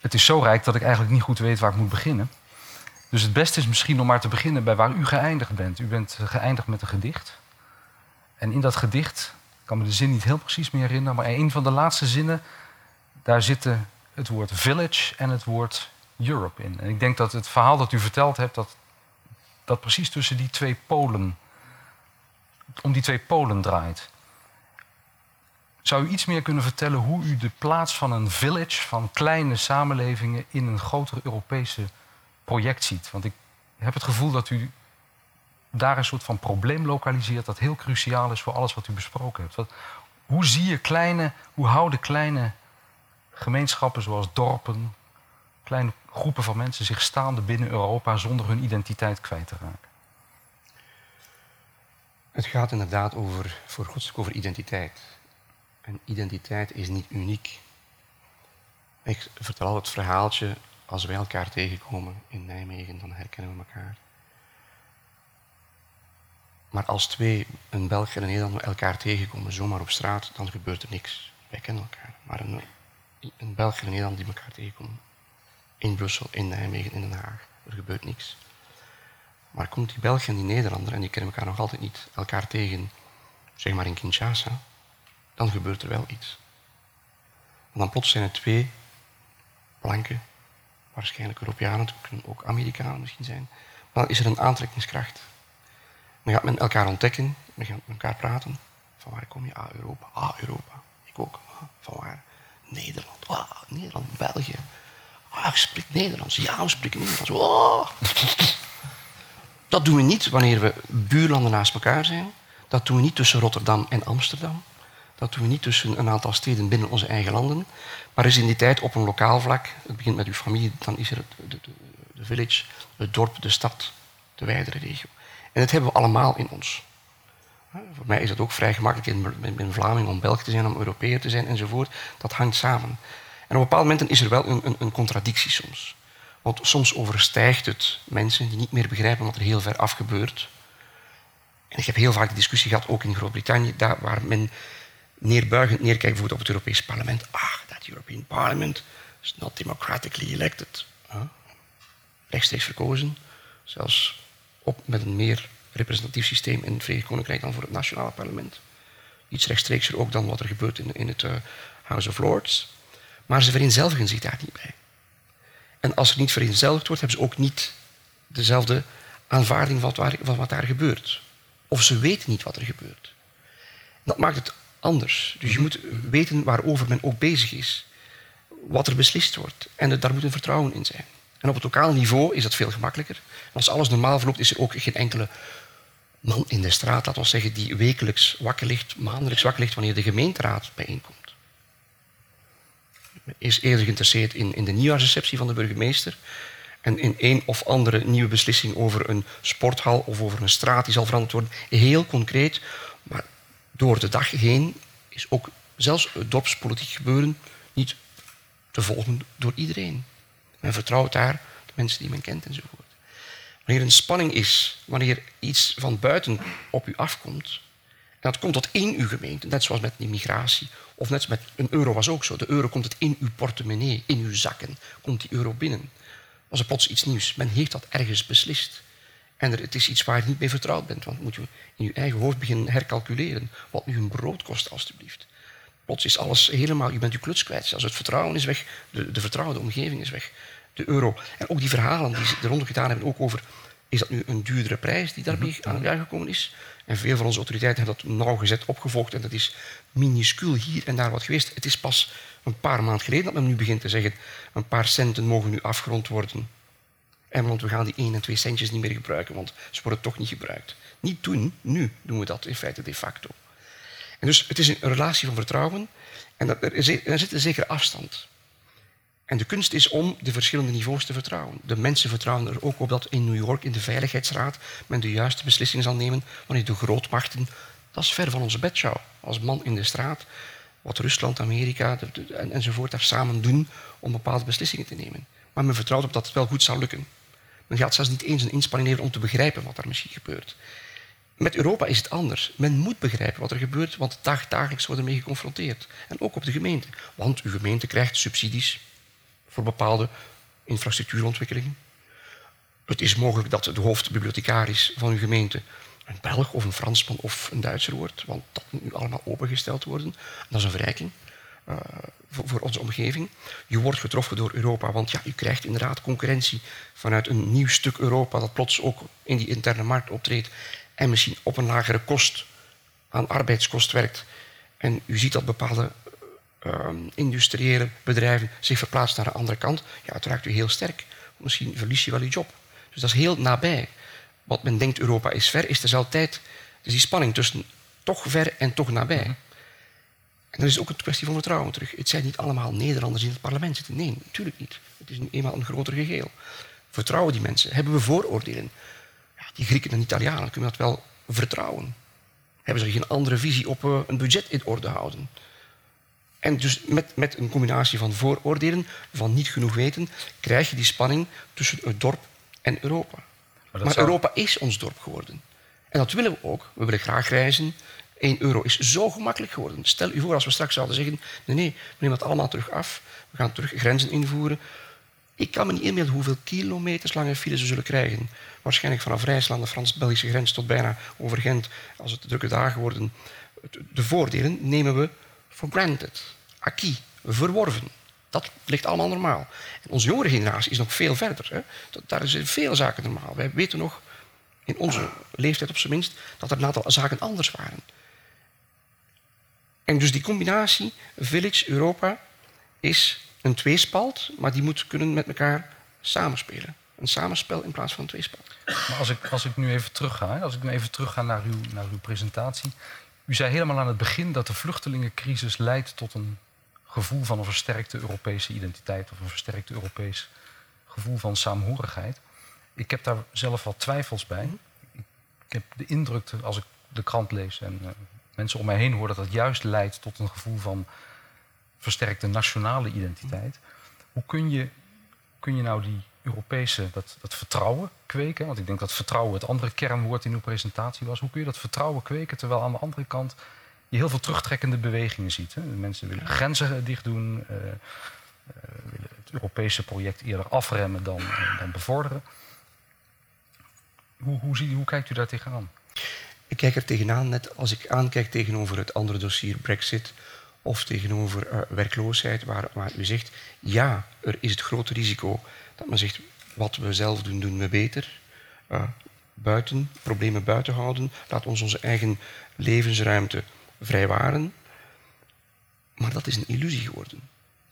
Het is zo rijk dat ik eigenlijk niet goed weet waar ik moet beginnen. Dus het beste is misschien om maar te beginnen bij waar u geëindigd bent. U bent geëindigd met een gedicht. En in dat gedicht, ik kan me de zin niet heel precies meer herinneren, maar in een van de laatste zinnen, daar zitten het woord village en het woord Europe in. En ik denk dat het verhaal dat u verteld hebt, dat, dat precies tussen die twee polen, om die twee polen draait. Zou u iets meer kunnen vertellen hoe u de plaats van een village, van kleine samenlevingen, in een grotere Europese project ziet? Want ik heb het gevoel dat u daar een soort van probleem lokaliseert dat heel cruciaal is voor alles wat u besproken hebt. Want hoe zie je kleine, hoe houden kleine gemeenschappen zoals dorpen, kleine groepen van mensen zich staande binnen Europa zonder hun identiteit kwijt te raken? Het gaat inderdaad over, voor een goed stuk over identiteit. En identiteit is niet uniek. Ik vertel al het verhaaltje, als wij elkaar tegenkomen in Nijmegen, dan herkennen we elkaar. Maar als twee, een Belg en een Nederlander, elkaar tegenkomen zomaar op straat, dan gebeurt er niks. Wij kennen elkaar. Maar een, een Belg en een Nederlander die elkaar tegenkomen, in Brussel, in Nijmegen, in Den Haag, er gebeurt niks. Maar komt die Belg en die Nederlander, en die kennen elkaar nog altijd niet, elkaar tegen, zeg maar in Kinshasa, dan gebeurt er wel iets. En dan plots zijn het twee blanke, waarschijnlijk Europeanen, het kunnen ook Amerikanen misschien zijn, maar dan is er een aantrekkingskracht. Dan gaat men elkaar ontdekken, dan gaat men elkaar praten. Van waar kom je? Ah, Europa. Ah, Europa. Ik ook. Ah, van waar? Nederland. Ah, Nederland, België. Ah, ik spreek Nederlands. Ja, we spreken Nederlands. Oh. Dat doen we niet wanneer we buurlanden naast elkaar zijn. Dat doen we niet tussen Rotterdam en Amsterdam. Dat doen we niet tussen een aantal steden binnen onze eigen landen. Maar is in die tijd op een lokaal vlak. Het begint met uw familie, dan is er het, de, de, de village, het dorp, de stad, de wijdere regio. En dat hebben we allemaal in ons. Voor mij is het ook vrij gemakkelijk in, in Vlaming om Belg te zijn, om Europeer te zijn enzovoort. Dat hangt samen. En op bepaalde momenten is er wel een, een, een contradictie soms. Want soms overstijgt het mensen die niet meer begrijpen wat er heel ver af gebeurt. En ik heb heel vaak de discussie gehad, ook in Groot-Brittannië, daar waar men neerbuigend neerkijkt bijvoorbeeld op het Europees Parlement. Ah, dat European Parliament is not democratically elected. Huh? Rechtstreeks verkozen, zelfs op met een meer representatief systeem in het Verenigd Koninkrijk dan voor het nationale parlement. Iets rechtstreekser ook dan wat er gebeurt in, in het uh, House of Lords. Maar ze vereenzelvigen zich daar niet bij. En als er niet vereenzelvigd wordt, hebben ze ook niet dezelfde aanvaarding van, waar, van wat daar gebeurt. Of ze weten niet wat er gebeurt. Dat maakt het anders. Dus je moet weten waarover men ook bezig is. Wat er beslist wordt. En er, daar moet een vertrouwen in zijn. En op het lokaal niveau is dat veel gemakkelijker. En als alles normaal verloopt, is er ook geen enkele man in de straat, laten we zeggen, die wekelijks wakker ligt, maandelijks wakker ligt wanneer de gemeenteraad bijeenkomt. Men is eerder geïnteresseerd in, in de nieuwjaarsreceptie van de burgemeester en in een of andere nieuwe beslissing over een sporthal of over een straat die zal veranderd worden. Heel concreet, maar door de dag heen is ook zelfs het dorpspolitiek gebeuren niet te volgen door iedereen. Men vertrouwt daar de mensen die men kent enzovoort. Wanneer een spanning is, wanneer iets van buiten op u afkomt, en dat komt tot in uw gemeente, net zoals met die migratie, of net zoals met een euro was ook zo. De euro komt het in uw portemonnee, in uw zakken, komt die euro binnen. Was er plots iets nieuws. Men heeft dat ergens beslist. En er, het is iets waar je niet mee vertrouwd bent, want moet je in je eigen hoofd beginnen hercalculeren wat nu een brood kost, alstublieft. Plots is alles helemaal, je bent je kluts kwijt. Zelfs het vertrouwen is weg, de, de vertrouwde omgeving is weg. De euro. En ook die verhalen die ze eronder gedaan hebben, ook over, is dat nu een duurdere prijs die daarbij aan gekomen is? En veel van onze autoriteiten hebben dat nauwgezet opgevolgd en dat is minuscuul hier en daar wat geweest. Het is pas een paar maanden geleden dat men nu begint te zeggen een paar centen mogen nu afgerond worden. En want we gaan die één en twee centjes niet meer gebruiken, want ze worden toch niet gebruikt. Niet toen, nu doen we dat in feite de facto. En dus het is een relatie van vertrouwen en dat er, is, er zit een zekere afstand. En de kunst is om de verschillende niveaus te vertrouwen. De mensen vertrouwen er ook op dat in New York, in de Veiligheidsraad, men de juiste beslissingen zal nemen wanneer de grootmachten, dat is ver van onze bedshow, als man in de straat, wat Rusland, Amerika de, de, en, enzovoort daar samen doen om bepaalde beslissingen te nemen. Maar men vertrouwt op dat het wel goed zal lukken. Men gaat zelfs niet eens een inspanning leveren om te begrijpen wat er misschien gebeurt. Met Europa is het anders. Men moet begrijpen wat er gebeurt, want dag, dagelijks worden we ermee geconfronteerd. En ook op de gemeente. Want uw gemeente krijgt subsidies voor bepaalde infrastructuurontwikkelingen. Het is mogelijk dat de hoofdbibliothecaris van uw gemeente een Belg of een Fransman of een Duitser wordt, want dat moet nu allemaal opengesteld worden. Dat is een verrijking uh, voor, voor onze omgeving. Je wordt getroffen door Europa, want ja, je krijgt inderdaad concurrentie vanuit een nieuw stuk Europa dat plots ook in die interne markt optreedt en misschien op een lagere kost aan arbeidskost werkt. En u ziet dat bepaalde uh, industriële bedrijven zich verplaatsen naar de andere kant. Ja, het raakt u heel sterk. Misschien verlies je wel je job. Dus dat is heel nabij. Wat men denkt Europa is ver, is er altijd dus die spanning tussen toch ver en toch nabij. Mm-hmm. En dan is het ook een kwestie van vertrouwen terug. Het zijn niet allemaal Nederlanders die in het parlement zitten. Nee, natuurlijk niet. Het is nu eenmaal een groter geheel. Vertrouwen die mensen? Hebben we vooroordelen? Ja, die Grieken en Italianen kunnen dat wel vertrouwen. Hebben ze geen andere visie op uh, een budget in orde houden? En dus met, met een combinatie van vooroordelen, van niet genoeg weten, krijg je die spanning tussen het dorp en Europa. Maar, maar zou... Europa is ons dorp geworden. En dat willen we ook. We willen graag reizen. één euro is zo gemakkelijk geworden. Stel u voor als we straks zouden zeggen... nee, nee, we nemen dat allemaal terug af. We gaan terug grenzen invoeren. Ik kan me niet inbeelden hoeveel kilometers lange files we zullen krijgen. Waarschijnlijk vanaf Rijsland, de Frans-Belgische grens tot bijna over Gent. Als het drukke dagen worden. De voordelen nemen we for granted. Acquis, verworven. Dat ligt allemaal normaal. En onze jongere generatie is nog veel verder. Hè. Daar zijn veel zaken normaal. Wij weten nog, in onze leeftijd op zijn minst, dat er een aantal zaken anders waren. En dus die combinatie Village-Europa is een tweespalt, maar die moet kunnen met elkaar samenspelen. Een samenspel in plaats van een tweespalt. Maar als ik, als ik nu even terugga, als ik nu even terugga naar uw, naar uw presentatie. U zei helemaal aan het begin dat de vluchtelingencrisis leidt tot een gevoel van een versterkte Europese identiteit of een versterkt Europees gevoel van saamhorigheid. Ik heb daar zelf wat twijfels bij. Ik heb de indruk, als ik de krant lees en uh, mensen om mij heen hoor, dat dat juist leidt tot een gevoel van versterkte nationale identiteit. Hoe kun je, kun je nou die Europese, dat, dat vertrouwen kweken? Want ik denk dat vertrouwen het andere kernwoord in uw presentatie was. Hoe kun je dat vertrouwen kweken terwijl aan de andere kant je heel veel terugtrekkende bewegingen ziet. Hè? Mensen willen grenzen dicht doen, uh, uh, willen het Europese project eerder afremmen dan, uh, dan bevorderen. Hoe, hoe, zie, hoe kijkt u daar tegenaan? Ik kijk er tegenaan net als ik aankijk tegenover het andere dossier Brexit of tegenover uh, werkloosheid, waar, waar u zegt, ja, er is het grote risico dat men zegt, wat we zelf doen, doen we beter. Uh, buiten, problemen buiten houden, laat ons onze eigen levensruimte vrijwaren, maar dat is een illusie geworden.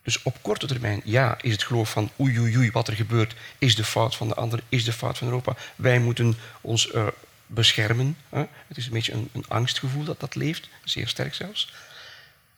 Dus op korte termijn, ja, is het geloof van oei, oei, oei, wat er gebeurt, is de fout van de ander, is de fout van Europa. Wij moeten ons uh, beschermen. Hè? Het is een beetje een, een angstgevoel dat dat leeft, zeer sterk zelfs.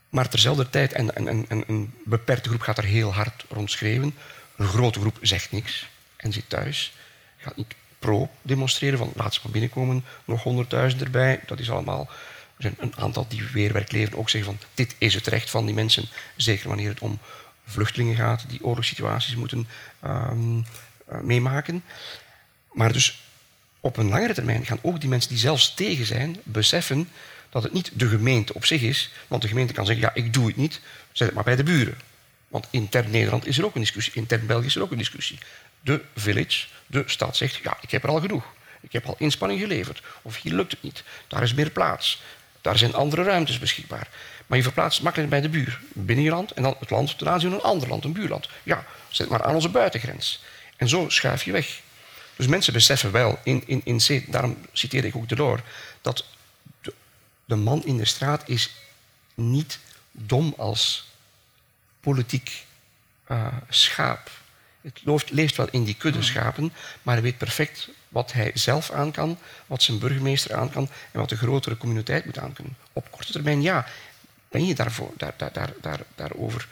Maar terzelfde tijd, en, en, en, en een beperkte groep gaat er heel hard rond schreeuwen, een grote groep zegt niks en zit thuis, gaat niet pro demonstreren, van laat ze maar binnenkomen, nog honderdduizend erbij, dat is allemaal... Er zijn een aantal die weerwerk leveren ook zeggen van dit is het recht van die mensen. Zeker wanneer het om vluchtelingen gaat die oorlogssituaties moeten uh, uh, meemaken. Maar dus op een langere termijn gaan ook die mensen die zelfs tegen zijn beseffen dat het niet de gemeente op zich is. Want de gemeente kan zeggen ja, ik doe het niet, zet het maar bij de buren. Want intern Nederland is er ook een discussie, intern België is er ook een discussie. De village, de stad zegt ja, ik heb er al genoeg. Ik heb al inspanning geleverd. Of hier lukt het niet. Daar is meer plaats. Daar zijn andere ruimtes beschikbaar. Maar je verplaatst makkelijk bij de buur. Binnen je land en dan het land ten aanzien van een ander land, een buurland. Ja, zet maar aan onze buitengrens. En zo schuif je weg. Dus mensen beseffen wel, in, in, in C, daarom citeer ik ook Delors, dat de, de man in de straat is niet dom als politiek uh, schaap. Het leeft wel in die kudde schapen, maar hij weet perfect wat hij zelf aan kan, wat zijn burgemeester aan kan en wat de grotere communiteit moet aankunnen. Op korte termijn, ja, ben je daarvoor, daar, daar, daar, daar, daarover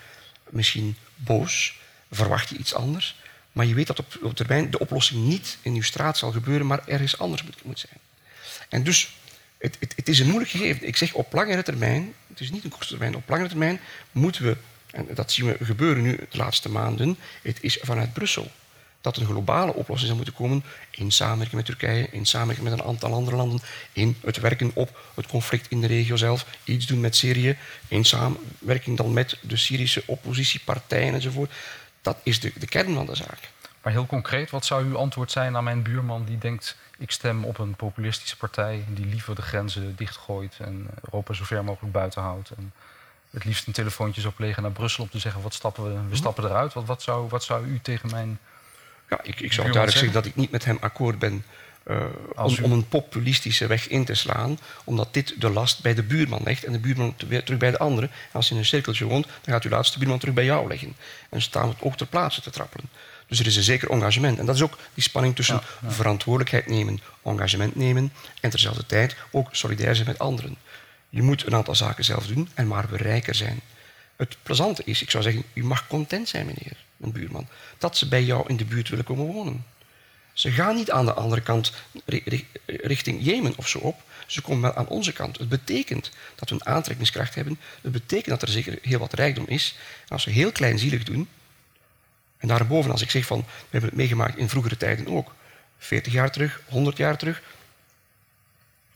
misschien boos, verwacht je iets anders, maar je weet dat op, op termijn de oplossing niet in je straat zal gebeuren, maar ergens anders moet, moet zijn. En dus, het, het, het is een moeilijk gegeven. Ik zeg op langere termijn, het is niet een korte termijn, op langere termijn moeten we, en dat zien we gebeuren nu de laatste maanden, het is vanuit Brussel. dat er globale oplossingen zou moeten komen in samenwerking met Turkije, in samenwerking met een aantal andere landen, in het werken op het conflict in de regio zelf, iets doen met Syrië, in samenwerking dan met de Syrische oppositiepartijen enzovoort. Dat is de, de kern van de zaak. Maar heel concreet, wat zou uw antwoord zijn aan mijn buurman die denkt ik stem op een populistische partij die liever de grenzen dichtgooit en Europa zo ver mogelijk buiten houdt en het liefst een telefoontje zou plegen naar Brussel om te zeggen wat stappen we, we stappen eruit. Wat, wat, zou, wat zou u tegen mijn... Ja, ik, ik zou duidelijk zeggen dat ik niet met hem akkoord ben uh, om, u... om een populistische weg in te slaan, omdat dit de last bij de buurman legt en de buurman weer terug bij de andere. En als je in een cirkeltje woont, dan gaat uw laatste buurman terug bij jou leggen. En dan staan we het ook ter plaatse te trappelen. Dus er is een zeker engagement. En dat is ook die spanning tussen ja, ja. verantwoordelijkheid nemen, engagement nemen en terzelfde tijd ook solidair zijn met anderen. Je moet een aantal zaken zelf doen en maar we rijker zijn. Het plezante is, ik zou zeggen, u mag content zijn, meneer, mijn buurman, dat ze bij jou in de buurt willen komen wonen. Ze gaan niet aan de andere kant richting Jemen of zo op. Ze komen wel aan onze kant. Het betekent dat we een aantrekkingskracht hebben. Het betekent dat er zeker heel wat rijkdom is. En als we heel kleinzielig doen, en daarboven, als ik zeg van, we hebben het meegemaakt in vroegere tijden ook. veertig jaar terug, honderd jaar terug.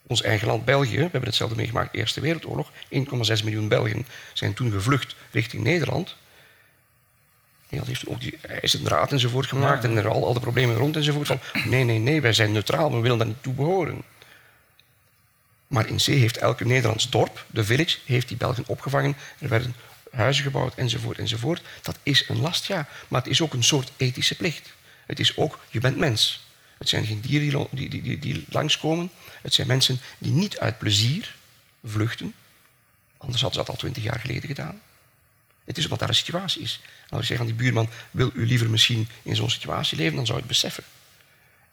Ons eigen land België, we hebben hetzelfde meegemaakt, Eerste Wereldoorlog. één komma zes miljoen Belgen zijn toen gevlucht richting Nederland. Nederland heeft ook die IJzeren Draad enzovoort gemaakt ja. en er al, al de problemen rond enzovoort. Van, nee, nee, nee, wij zijn neutraal, we willen daar niet toe behoren. Maar in zee heeft elke Nederlands dorp, de village, heeft die Belgen opgevangen. Er werden huizen gebouwd enzovoort enzovoort. Dat is een last, ja. Maar het is ook een soort ethische plicht. Het is ook, je bent mens. Het zijn geen dieren die, die, die, die langskomen. Het zijn mensen die niet uit plezier vluchten. Anders hadden ze dat al twintig jaar geleden gedaan. Het is omdat daar een situatie is. En als ik zeg aan die buurman, wil u liever misschien in zo'n situatie leven, dan zou je het beseffen.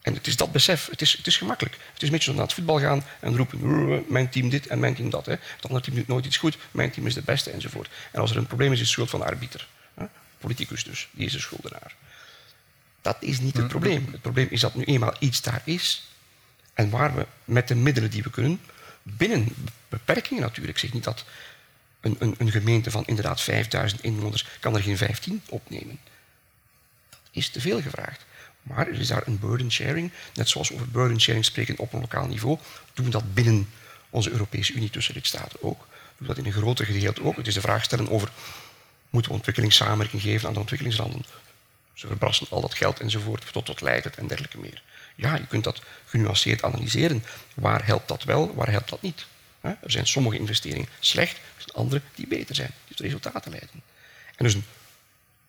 En het is dat besef, het is, het is gemakkelijk. Het is een beetje zo naar het voetbal gaan en roepen, mijn team dit en mijn team dat. Hè. Het andere team doet nooit iets goed, mijn team is de beste enzovoort. En als er een probleem is, is het schuld van de arbiter. Hè. Politicus dus, die is de schuldenaar. Dat is niet het probleem. Het probleem is dat nu eenmaal iets daar is en waar we met de middelen die we kunnen, binnen beperkingen natuurlijk, ik zeg niet dat een, een, een gemeente van inderdaad vijfduizend inwoners kan er geen vijftien opnemen. Dat is te veel gevraagd. Maar er is daar een burden sharing. Net zoals we over burden sharing spreken op een lokaal niveau, doen we dat binnen onze Europese Unie tussen lidstaten ook. Doen we dat in een groter gedeelte ook. Het is de vraag stellen over, moeten we ontwikkelingssamenwerking geven aan de ontwikkelingslanden? Ze verbrassen al dat geld enzovoort, tot tot Leiden en dergelijke meer. Ja, je kunt dat genuanceerd analyseren. Waar helpt dat wel, waar helpt dat niet? Er zijn sommige investeringen slecht, er zijn andere die beter zijn, die tot resultaten leiden. En dus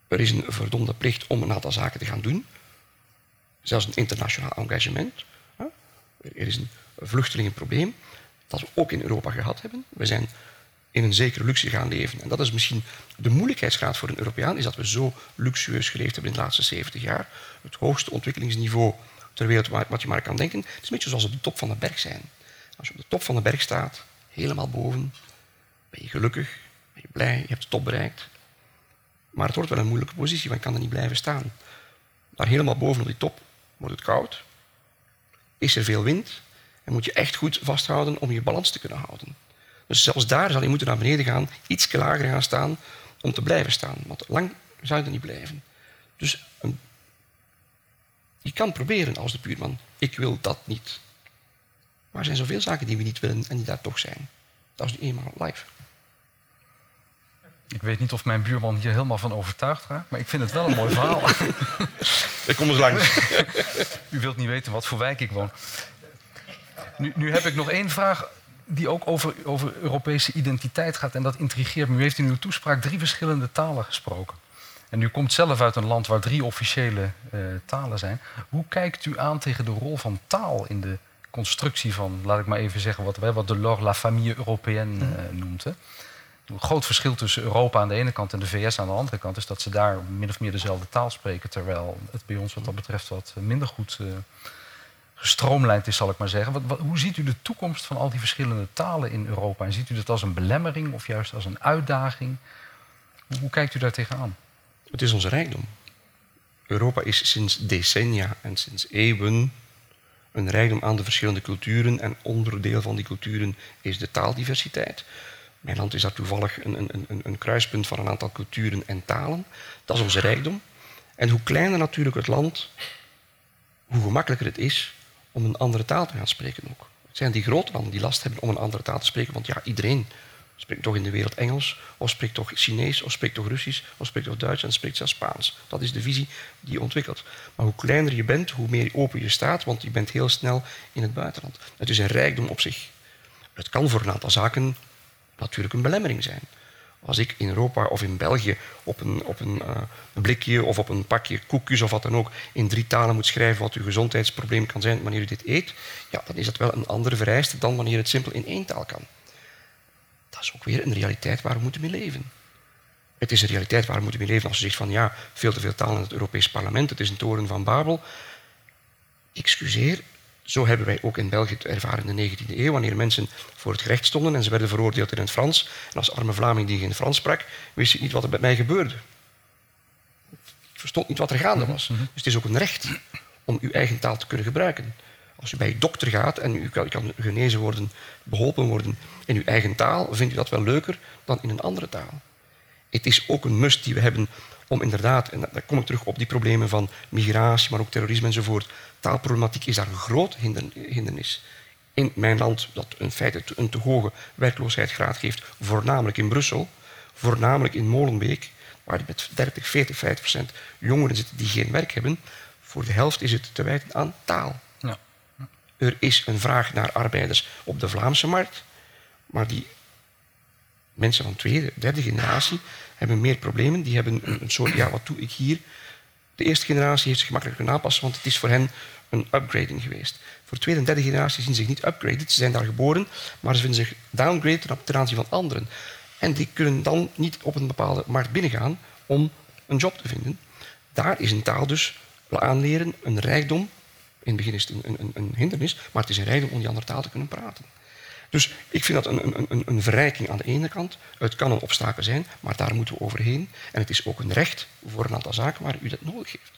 er is een verdomde plicht om een aantal zaken te gaan doen. Zelfs een internationaal engagement. Er is een vluchtelingenprobleem dat we ook in Europa gehad hebben. We zijn in een zekere luxe gaan leven. En dat is misschien de moeilijkheidsgraad voor een Europeaan, is dat we zo luxueus geleefd hebben in de laatste zeventig jaar. Het hoogste ontwikkelingsniveau ter wereld wat je maar kan denken. Het is een beetje zoals op de top van de berg zijn. Als je op de top van de berg staat, helemaal boven, ben je gelukkig, ben je blij, je hebt de top bereikt. Maar het wordt wel een moeilijke positie, want je kan er niet blijven staan. Daar helemaal boven op die top wordt het koud, is er veel wind en moet je echt goed vasthouden om je balans te kunnen houden. Dus zelfs daar zal je moeten naar beneden gaan, iets lager gaan staan om te blijven staan. Want lang zou je er niet blijven. Dus een... je kan proberen als de buurman, ik wil dat niet. Maar er zijn zoveel zaken die we niet willen en die daar toch zijn. Dat is nu eenmaal live. Ik weet niet of mijn buurman hier helemaal van overtuigd raakt, maar ik vind het wel een mooi verhaal. Ik kom eens langs. U wilt niet weten wat voor wijk ik woon. Nu, nu heb ik nog één vraag die ook over, over Europese identiteit gaat en dat intrigeert me. U heeft in uw toespraak drie verschillende talen gesproken. En u komt zelf uit een land waar drie officiële uh, talen zijn. Hoe kijkt u aan tegen de rol van taal in de constructie van, laat ik maar even zeggen, wat, wat Delors la famille européenne uh, noemt, hè? Een groot verschil tussen Europa aan de ene kant en de V S aan de andere kant is dat ze daar min of meer dezelfde taal spreken, terwijl het bij ons wat dat betreft wat minder goed uh, gestroomlijnd is, zal ik maar zeggen. Wat, wat, hoe ziet u de toekomst van al die verschillende talen in Europa? En ziet u dat als een belemmering of juist als een uitdaging? Hoe, hoe kijkt u daar tegenaan? Het is onze rijkdom. Europa is sinds decennia en sinds eeuwen een rijkdom aan de verschillende culturen en onderdeel van die culturen is de taaldiversiteit. Mijn land is daar toevallig een, een, een, een kruispunt van een aantal culturen en talen. Dat is onze rijkdom. En hoe kleiner natuurlijk het land, hoe gemakkelijker het is om een andere taal te gaan spreken ook. Het zijn die grote landen die last hebben om een andere taal te spreken. Want ja, iedereen spreekt toch in de wereld Engels, of spreekt toch Chinees, of spreekt toch Russisch, of spreekt toch Duits en spreekt zelfs Spaans. Dat is de visie die je ontwikkelt. Maar hoe kleiner je bent, hoe meer open je staat, want je bent heel snel in het buitenland. Het is een rijkdom op zich. Het kan voor een aantal zaken natuurlijk een belemmering zijn. Als ik in Europa of in België op een, op een uh, blikje of op een pakje koekjes of wat dan ook in drie talen moet schrijven wat uw gezondheidsprobleem kan zijn wanneer u dit eet, ja, dan is dat wel een andere vereiste dan wanneer het simpel in één taal kan. Dat is ook weer een realiteit waar we moeten mee leven. Het is een realiteit waar we moeten mee leven als je zegt van ja, veel te veel talen in het Europees Parlement, het is een toren van Babel. Excuseer, zo hebben wij ook in België het ervaren in de negentiende eeuw, wanneer mensen voor het gerecht stonden en ze werden veroordeeld in het Frans. En als arme Vlaming die geen Frans sprak, wist ik niet wat er met mij gebeurde. Ik verstond niet wat er gaande was. Dus het is ook een recht om uw eigen taal te kunnen gebruiken. Als u bij je dokter gaat en u kan genezen worden, beholpen worden in uw eigen taal, vindt u dat wel leuker dan in een andere taal. Het is ook een must die we hebben om inderdaad, en dan kom ik terug op die problemen van migratie, maar ook terrorisme enzovoort, taalproblematiek is daar een groot hindernis. In mijn land, dat in feite een te hoge werkloosheidsgraad geeft, voornamelijk in Brussel, voornamelijk in Molenbeek, waar met dertig, veertig, vijftig procent jongeren zitten die geen werk hebben, voor de helft is het te wijten aan taal. Ja. Er is een vraag naar arbeiders op de Vlaamse markt, maar die mensen van tweede, derde generatie hebben meer problemen. Die hebben een soort, ja, wat doe ik hier? De eerste generatie heeft zich gemakkelijk kunnen aanpassen, want het is voor hen een upgrading geweest. Voor tweede en derde generatie zien ze zich niet upgraded. Ze zijn daar geboren, maar ze vinden zich downgraded ten aanzien van anderen. En die kunnen dan niet op een bepaalde markt binnengaan om een job te vinden. Daar is een taal dus aanleren, een rijkdom. In het begin is het een, een, een hindernis, maar het is een rijkdom om die andere taal te kunnen praten. Dus ik vind dat een, een, een verrijking aan de ene kant. Het kan een obstakel zijn, maar daar moeten we overheen. En het is ook een recht voor een aantal zaken waar u dat nodig heeft.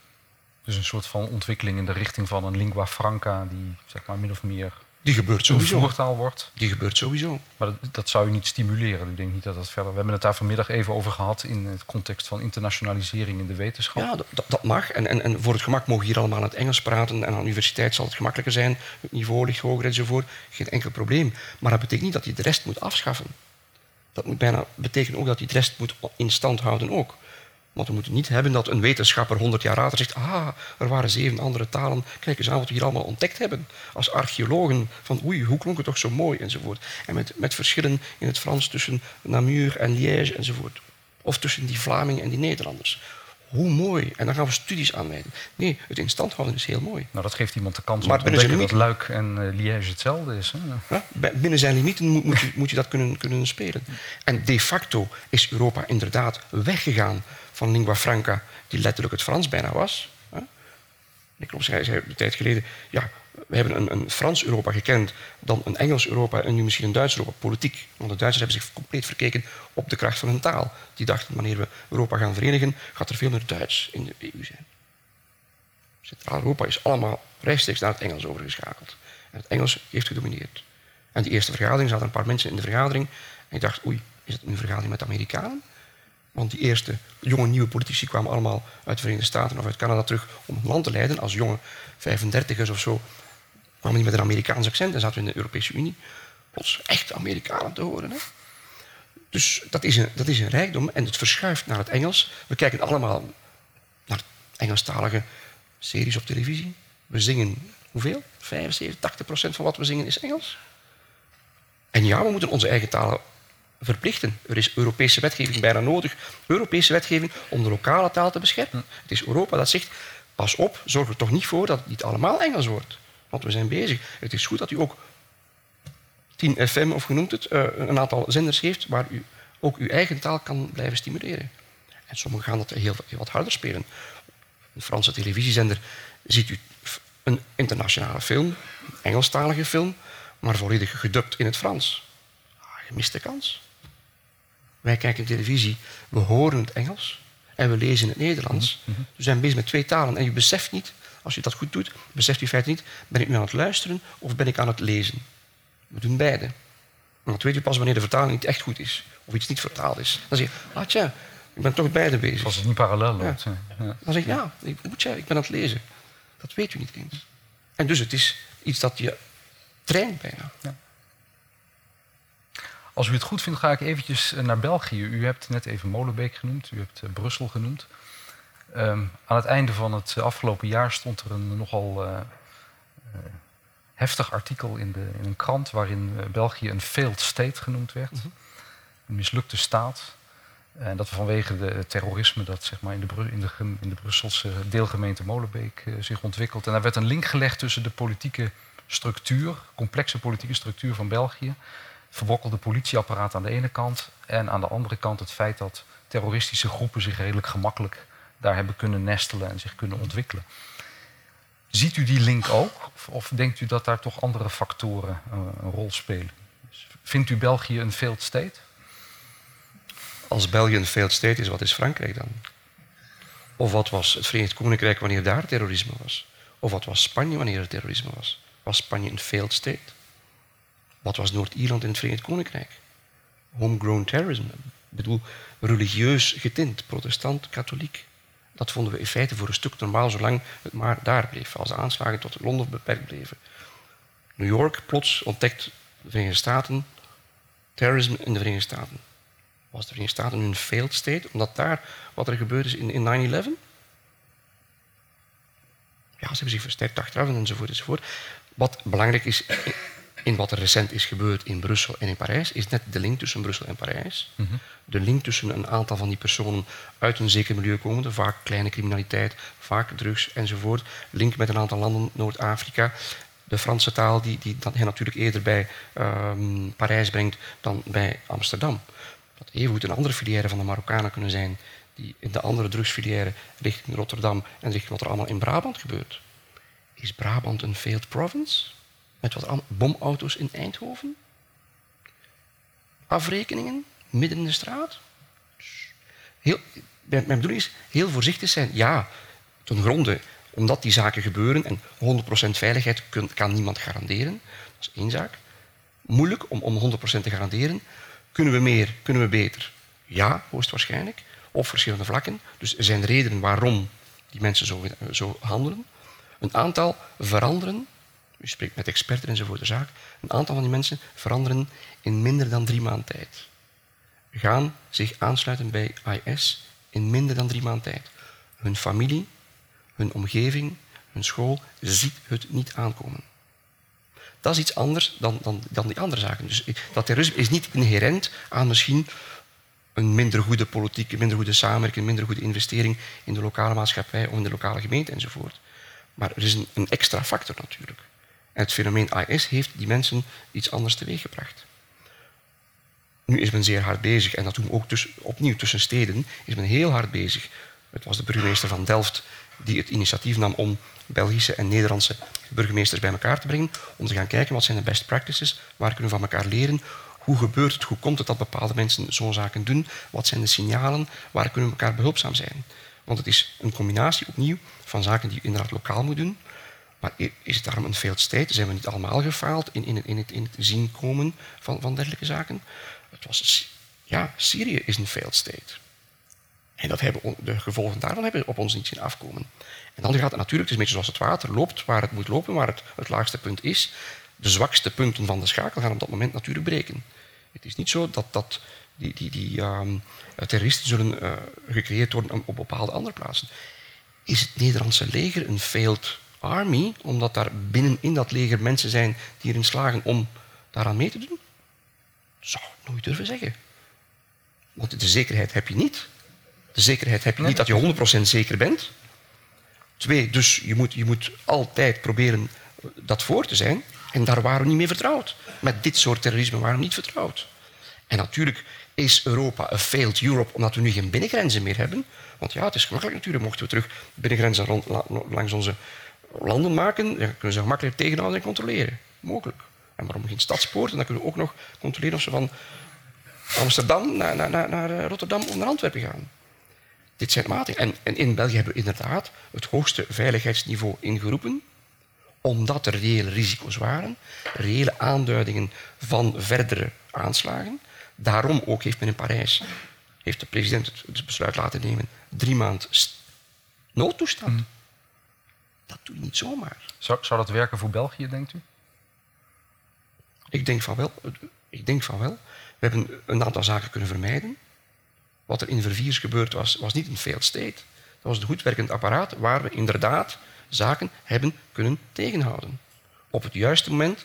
Dus een soort van ontwikkeling in de richting van een lingua franca die, zeg maar, min of meer die gebeurt sowieso. Een voertaal wordt. Die gebeurt sowieso. Maar dat, dat zou u niet stimuleren. Ik denk niet dat dat verder... We hebben het daar vanmiddag even over gehad in het context van internationalisering in de wetenschap. Ja, dat, dat mag. En, en, en voor het gemak mogen we hier allemaal in het Engels praten. En aan de universiteit zal het gemakkelijker zijn. Het niveau ligt hoger enzovoort. Geen enkel probleem. Maar dat betekent niet dat je de rest moet afschaffen. Dat moet bijna betekenen ook dat je de rest moet in stand houden ook. Want we moeten niet hebben dat een wetenschapper honderd jaar later zegt... ah, er waren zeven andere talen. Kijk eens aan wat we hier allemaal ontdekt hebben. Als archeologen van oei, hoe klonk het toch zo mooi, enzovoort. En met, met verschillen in het Frans tussen Namur en Liège, enzovoort. Of tussen die Vlamingen en die Nederlanders. Hoe mooi. En dan gaan we studies aanwijden. Nee, het in stand houden is heel mooi. Nou, dat geeft iemand de kans maar om te ontdekken dat Luik en uh, Liège hetzelfde is. Hè? Ja, binnen zijn limieten moet, moet, je, moet je dat kunnen, kunnen spelen. En de facto is Europa inderdaad weggegaan van lingua franca, die letterlijk het Frans bijna was. Ik zei een tijd geleden, ja, we hebben een, een Frans Europa gekend, dan een Engels Europa en nu misschien een Duits Europa, politiek. Want de Duitsers hebben zich compleet verkeken op de kracht van hun taal. Die dachten, wanneer we Europa gaan verenigen, gaat er veel meer Duits in de E U zijn. Centraal-Europa is allemaal rechtstreeks naar het Engels overgeschakeld. En het Engels heeft gedomineerd. En die eerste vergadering zaten een paar mensen in de vergadering en ik dacht, oei, is het een vergadering met Amerikanen? Want die eerste jonge nieuwe politici kwamen allemaal uit de Verenigde Staten of uit Canada terug om het land te leiden. Als jonge vijfendertigers of zo kwamen die met een Amerikaans accent en zaten we in de Europese Unie. Plots echt Amerikanen te horen. Hè? Dus dat is, een, dat is een rijkdom en het verschuift naar het Engels. We kijken allemaal naar Engelstalige series op televisie. We zingen hoeveel? vijfenzeventig, tachtig procent van wat we zingen is Engels. En ja, we moeten onze eigen talen verplichten. Er is Europese wetgeving bijna nodig. Europese wetgeving om de lokale taal te beschermen. Het is Europa dat zegt, pas op, zorg er toch niet voor dat het niet allemaal Engels wordt. Want we zijn bezig. Het is goed dat u ook tien F M of genoemd het, een aantal zenders heeft waar u ook uw eigen taal kan blijven stimuleren. En sommigen gaan dat heel wat harder spelen. Een Franse televisiezender ziet u een internationale film, een Engelstalige film, maar volledig gedubt in het Frans. Je mist de kans. Wij kijken televisie, we horen het Engels en we lezen het Nederlands. Mm-hmm. We zijn bezig met twee talen en je beseft niet, als je dat goed doet, beseft u feitelijk niet, ben ik nu aan het luisteren of ben ik aan het lezen? We doen beide. En dat weet u pas wanneer de vertaling niet echt goed is of iets niet vertaald is. Dan zeg je, ah tja, Ik ben toch beide bezig. Als het niet parallel loopt. Ja. Ja. Dan zeg ik, ja, ik moet zeggen, ik ben aan het lezen. Dat weet u niet eens. En dus het is iets dat je traint bijna. Ja. Als u het goed vindt, ga ik eventjes naar België. U hebt net even Molenbeek genoemd, u hebt uh, Brussel genoemd. Um, aan het einde van het afgelopen jaar stond er een nogal uh, uh, heftig artikel in, de, in een krant... waarin uh, België een failed state genoemd werd. Mm-hmm. Een mislukte staat. En dat vanwege het terrorisme dat zeg maar, in, de Bru- in, de, in de Brusselse deelgemeente Molenbeek uh, zich ontwikkelt. En daar werd een link gelegd tussen de politieke structuur, complexe politieke structuur van België... verbokkelde politieapparaat aan de ene kant... en aan de andere kant het feit dat terroristische groepen zich redelijk gemakkelijk... daar hebben kunnen nestelen en zich kunnen ontwikkelen. Ziet u die link ook? Of, of denkt u dat daar toch andere factoren uh, een rol spelen? Vindt u België een failed state? Als België een failed state is, wat is Frankrijk dan? Of wat was het Verenigd Koninkrijk wanneer daar terrorisme was? Of wat was Spanje wanneer er terrorisme was? Was Spanje een failed state? Wat was Noord-Ierland in het Verenigd Koninkrijk? Homegrown terrorism. Ik bedoel, religieus getint, protestant, katholiek. Dat vonden we in feite voor een stuk normaal, zolang het maar daar bleef. Als de aanslagen tot Londen beperkt bleven. New York, plots ontdekt de Verenigde Staten, terrorisme in de Verenigde Staten. Was de Verenigde Staten nu een failed state, omdat daar wat er gebeurd is in, in nine eleven? Ja, ze hebben zich versterkt achteraf enzovoort enzovoort. Wat belangrijk is... in wat er recent is gebeurd in Brussel en in Parijs... is net de link tussen Brussel en Parijs. Mm-hmm. De link tussen een aantal van die personen uit een zeker milieu komende... vaak kleine criminaliteit, vaak drugs enzovoort. Link met een aantal landen, Noord-Afrika. De Franse taal die, die dat hen natuurlijk eerder bij um, Parijs brengt... dan bij Amsterdam. Dat evengoed een andere filière van de Marokkanen kunnen zijn... die in de andere drugsfilière richting Rotterdam... en richting wat er allemaal in Brabant gebeurt. Is Brabant een failed province... met wat bomauto's in Eindhoven? Afrekeningen midden in de straat? Heel, mijn bedoeling is heel voorzichtig zijn. Ja, ten gronde, omdat die zaken gebeuren... en honderd procent veiligheid kun, kan niemand garanderen. Dat is één zaak. Moeilijk om, om honderd procent te garanderen. Kunnen we meer, kunnen we beter? Ja, hoogstwaarschijnlijk. Op verschillende vlakken. Dus er zijn redenen waarom die mensen zo, zo handelen. Een aantal veranderen... U spreekt met experten enzovoort de zaak. Een aantal van die mensen veranderen in minder dan drie maand tijd. Gaan zich aansluiten bij I S in minder dan drie maand tijd. Hun familie, hun omgeving, hun school ziet het niet aankomen. Dat is iets anders dan, dan, dan die andere zaken. Dus dat terrorisme is niet inherent aan misschien een minder goede politiek, een minder goede samenwerking, een minder goede investering in de lokale maatschappij of in de lokale gemeente enzovoort. Maar er is een, een extra factor natuurlijk. En het fenomeen I S heeft die mensen iets anders teweeggebracht. Nu is men zeer hard bezig, en dat doen we ook tuss- opnieuw tussen steden, is men heel hard bezig. Het was de burgemeester van Delft die het initiatief nam om Belgische en Nederlandse burgemeesters bij elkaar te brengen, om te gaan kijken wat zijn de best practices, waar kunnen we van elkaar leren, hoe gebeurt het, hoe komt het dat bepaalde mensen zo'n zaken doen, wat zijn de signalen, waar kunnen we elkaar behulpzaam zijn. Want het is een combinatie opnieuw van zaken die je inderdaad lokaal moet doen. Maar is het daarom een failed state? Zijn we niet allemaal gefaald in, in, in, het, in het zien komen van, van dergelijke zaken? Het was, ja, Syrië is een failed state. En dat hebben, de gevolgen daarvan hebben we op ons niet zien afkomen. En dan gaat het natuurlijk, het is een beetje zoals het water, loopt waar het moet lopen, waar het, het laagste punt is. De zwakste punten van de schakel gaan op dat moment natuurlijk breken. Het is niet zo dat, dat die, die, die uh, terroristen zullen uh, gecreëerd worden op bepaalde andere plaatsen. Is het Nederlandse leger een failed Army, omdat daar binnenin dat leger mensen zijn die erin slagen om daaraan mee te doen? Zou ik nooit durven zeggen. Want de zekerheid heb je niet. De zekerheid heb je niet dat je honderd procent zeker bent. Twee, dus je moet, je moet altijd proberen dat voor te zijn. En daar waren we niet mee vertrouwd. Met dit soort terrorisme waren we niet vertrouwd. En natuurlijk is Europa een failed Europe omdat we nu geen binnengrenzen meer hebben. Want ja, het is gemakkelijk natuurlijk. Mochten we terug binnengrenzen rond, langs onze... landen maken, dan kunnen ze gemakkelijk tegenhouden en controleren. Mogelijk. En waarom geen stadspoort? En dan kunnen we ook nog controleren of ze van Amsterdam naar, naar, naar Rotterdam of naar Antwerpen gaan. Dit zijn maten. En, en in België hebben we inderdaad het hoogste veiligheidsniveau ingeroepen, omdat er reële risico's waren, reële aanduidingen van verdere aanslagen. Daarom ook heeft men in Parijs heeft de president het besluit laten nemen. Drie maanden noodtoestand. Mm. Dat doe je niet zomaar. Zou, zou dat werken voor België, denkt u? Ik denk van wel. Ik denk van wel. We hebben een aantal zaken kunnen vermijden. Wat er in Verviers gebeurd was, was niet een failed state. Dat was een goed werkend apparaat waar we inderdaad zaken hebben kunnen tegenhouden. Op het juiste moment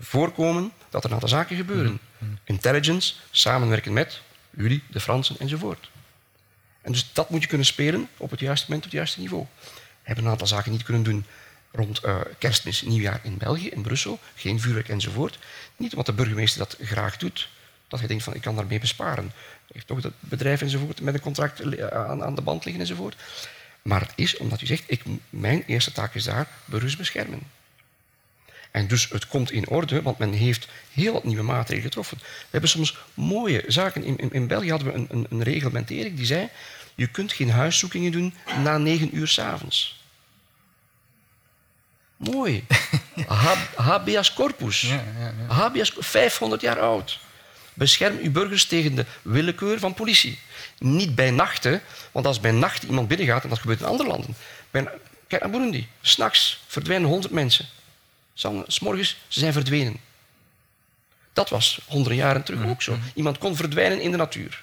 voorkomen dat er een aantal zaken gebeuren. Mm-hmm. Intelligence, samenwerken met jullie, de Fransen enzovoort. En dus dat moet je kunnen spelen op het juiste moment, op het juiste niveau. We hebben een aantal zaken niet kunnen doen rond uh, kerstmis, nieuwjaar in België, in Brussel. Geen vuurwerk enzovoort. Niet omdat de burgemeester dat graag doet, dat hij denkt van ik kan daarmee besparen. Heeft toch dat bedrijf enzovoort met een contract aan, aan de band liggen enzovoort. Maar het is omdat u zegt, ik, mijn eerste taak is daar burgers beschermen. En dus het komt in orde, want men heeft heel wat nieuwe maatregelen getroffen. We hebben soms mooie zaken. In, in, in België hadden we een, een, een reglementering die zei, je kunt geen huiszoekingen doen na negen uur 's avonds. Mooi. Habeas corpus. Ja, ja, ja. Habeas, vijfhonderd jaar oud. Bescherm uw burgers tegen de willekeur van politie. Niet bij nachten, want als bij nacht iemand binnengaat, en dat gebeurt in andere landen. Bij, kijk naar Burundi. 's Nachts verdwijnen honderd mensen. 's Morgens, ze zijn verdwenen. Dat was honderden jaren terug ook zo. Iemand kon verdwijnen in de natuur.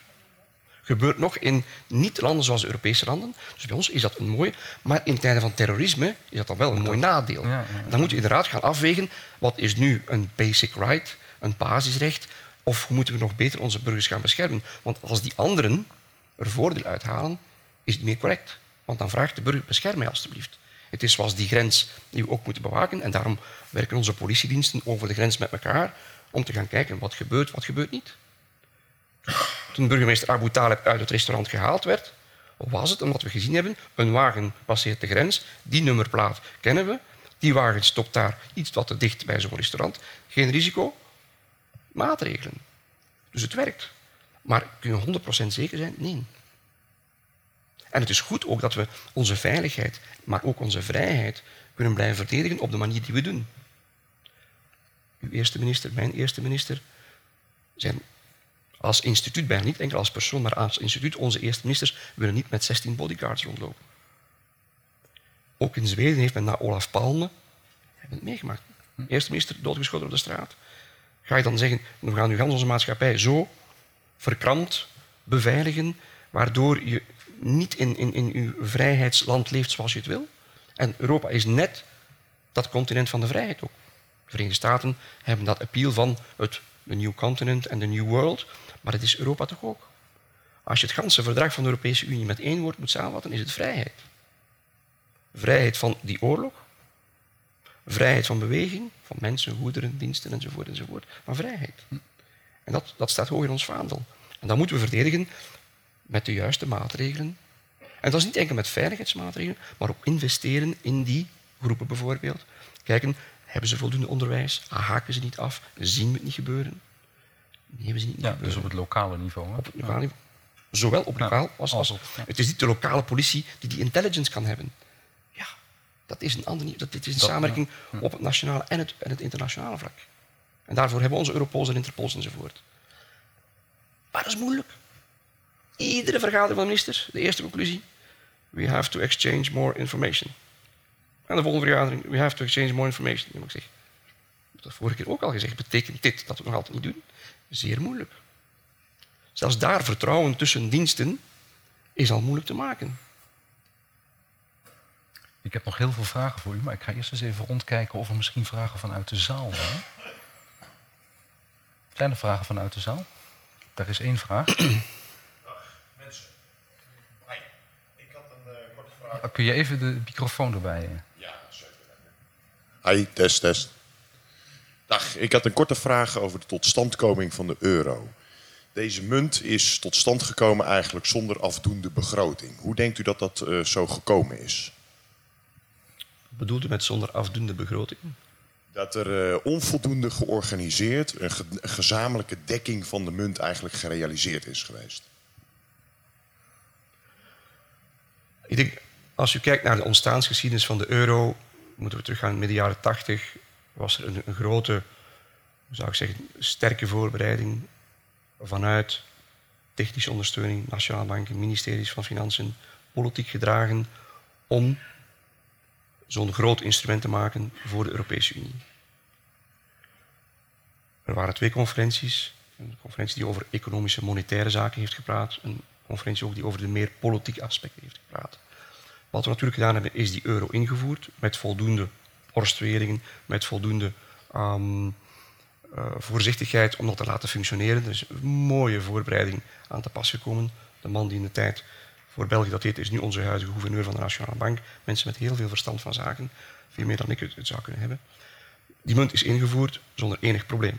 Gebeurt nog in niet-landen zoals de Europese landen. Dus bij ons is dat een mooi. Maar in tijden van terrorisme is dat dan wel een mooi nadeel. Dan moet je inderdaad gaan afwegen, wat is nu een basic right, een basisrecht, of moeten we nog beter onze burgers gaan beschermen? Want als die anderen er voordeel uithalen, is het meer correct. Want dan vraagt de burger, bescherm mij alstublieft. Het is zoals die grens die we ook moeten bewaken. En daarom werken onze politiediensten over de grens met elkaar om te gaan kijken wat gebeurt, wat gebeurt niet. Toen burgemeester Abu Talib uit het restaurant gehaald werd, was het omdat we gezien hebben, een wagen passeert de grens, die nummerplaat kennen we, die wagen stopt daar iets wat te dicht bij zo'n restaurant. Geen risico, maatregelen. Dus het werkt. Maar kun je honderd procent zeker zijn? Nee. En het is goed ook dat we onze veiligheid, maar ook onze vrijheid, kunnen blijven verdedigen op de manier die we doen. Uw eerste minister, mijn eerste minister, zijn als instituut, bijna niet enkel als persoon, maar als instituut, onze eerste ministers willen niet met zestien bodyguards rondlopen. Ook in Zweden heeft men na Olaf Palme, hebben het meegemaakt, eerste minister doodgeschoten op de straat. Ga je dan zeggen, we gaan nu gans onze maatschappij zo verkrampt beveiligen, waardoor je niet in, in, in uw vrijheidsland leeft zoals je het wil. En Europa is net dat continent van de vrijheid ook. De Verenigde Staten hebben dat appeal van het the new continent en the new world, maar het is Europa toch ook. Als je het ganse verdrag van de Europese Unie met één woord moet samenvatten, is het vrijheid. Vrijheid van die oorlog, vrijheid van beweging, van mensen, goederen, diensten enzovoort, enzovoort. Maar vrijheid. En dat, dat staat hoog in ons vaandel. En dat moeten we verdedigen met de juiste maatregelen. En dat is niet enkel met veiligheidsmaatregelen, maar ook investeren in die groepen bijvoorbeeld. Kijken, hebben ze voldoende onderwijs? Haken ze niet af? Zien we het niet gebeuren? Nee, we zien het niet ja, gebeuren. Dus op het lokale niveau. Hè? Op het lokale niveau. Zowel op lokaal ja, als op. Ja. Het is niet de lokale politie die die intelligence kan hebben. Ja, dat is een andere. Dat dit is een dat, samenwerking ja. op het nationale en het, en het internationale vlak. En daarvoor hebben we onze Europols en Interpols enzovoort. Maar dat is moeilijk. Iedere vergadering van de ministers, de eerste conclusie, we have to exchange more information. En de volgende vergadering, we have to exchange more information. Nu moet ik zeggen, ik heb dat vorige keer ook al gezegd, betekent dit dat we nog altijd niet doen? Zeer moeilijk. Zelfs daar vertrouwen tussen diensten is al moeilijk te maken. Ik heb nog heel veel vragen voor u, maar ik ga eerst eens even rondkijken of er misschien vragen vanuit de zaal zijn. Zijn er vragen vanuit de zaal? Daar is één vraag. Kun je even de microfoon erbij? Ja, zeker. Hi, test, test. Dag, ik had een korte vraag over de totstandkoming van de euro. Deze munt is tot stand gekomen eigenlijk zonder afdoende begroting. Hoe denkt u dat dat uh, zo gekomen is? Wat bedoelt u met zonder afdoende begroting? Dat er uh, onvoldoende georganiseerd, een ge- gezamenlijke dekking van de munt eigenlijk gerealiseerd is geweest. Ik denk, als u kijkt naar de ontstaansgeschiedenis van de euro, moeten we teruggaan in midden jaren tachtig, was er een, een grote, zou ik zeggen, sterke voorbereiding vanuit technische ondersteuning, nationale banken, ministeries van Financiën, politiek gedragen om zo'n groot instrument te maken voor de Europese Unie. Er waren twee conferenties. Een conferentie die over economische en monetaire zaken heeft gepraat. Een conferentie ook die over de meer politieke aspecten heeft gepraat. Wat we natuurlijk gedaan hebben, is die euro ingevoerd met voldoende orstweringen, met voldoende um, uh, voorzichtigheid om dat te laten functioneren. Er is een mooie voorbereiding aan te pas gekomen. De man die in de tijd voor België dat deed, is nu onze huidige gouverneur van de Nationale Bank. Mensen met heel veel verstand van zaken, veel meer dan ik het zou kunnen hebben. Die munt is ingevoerd zonder enig probleem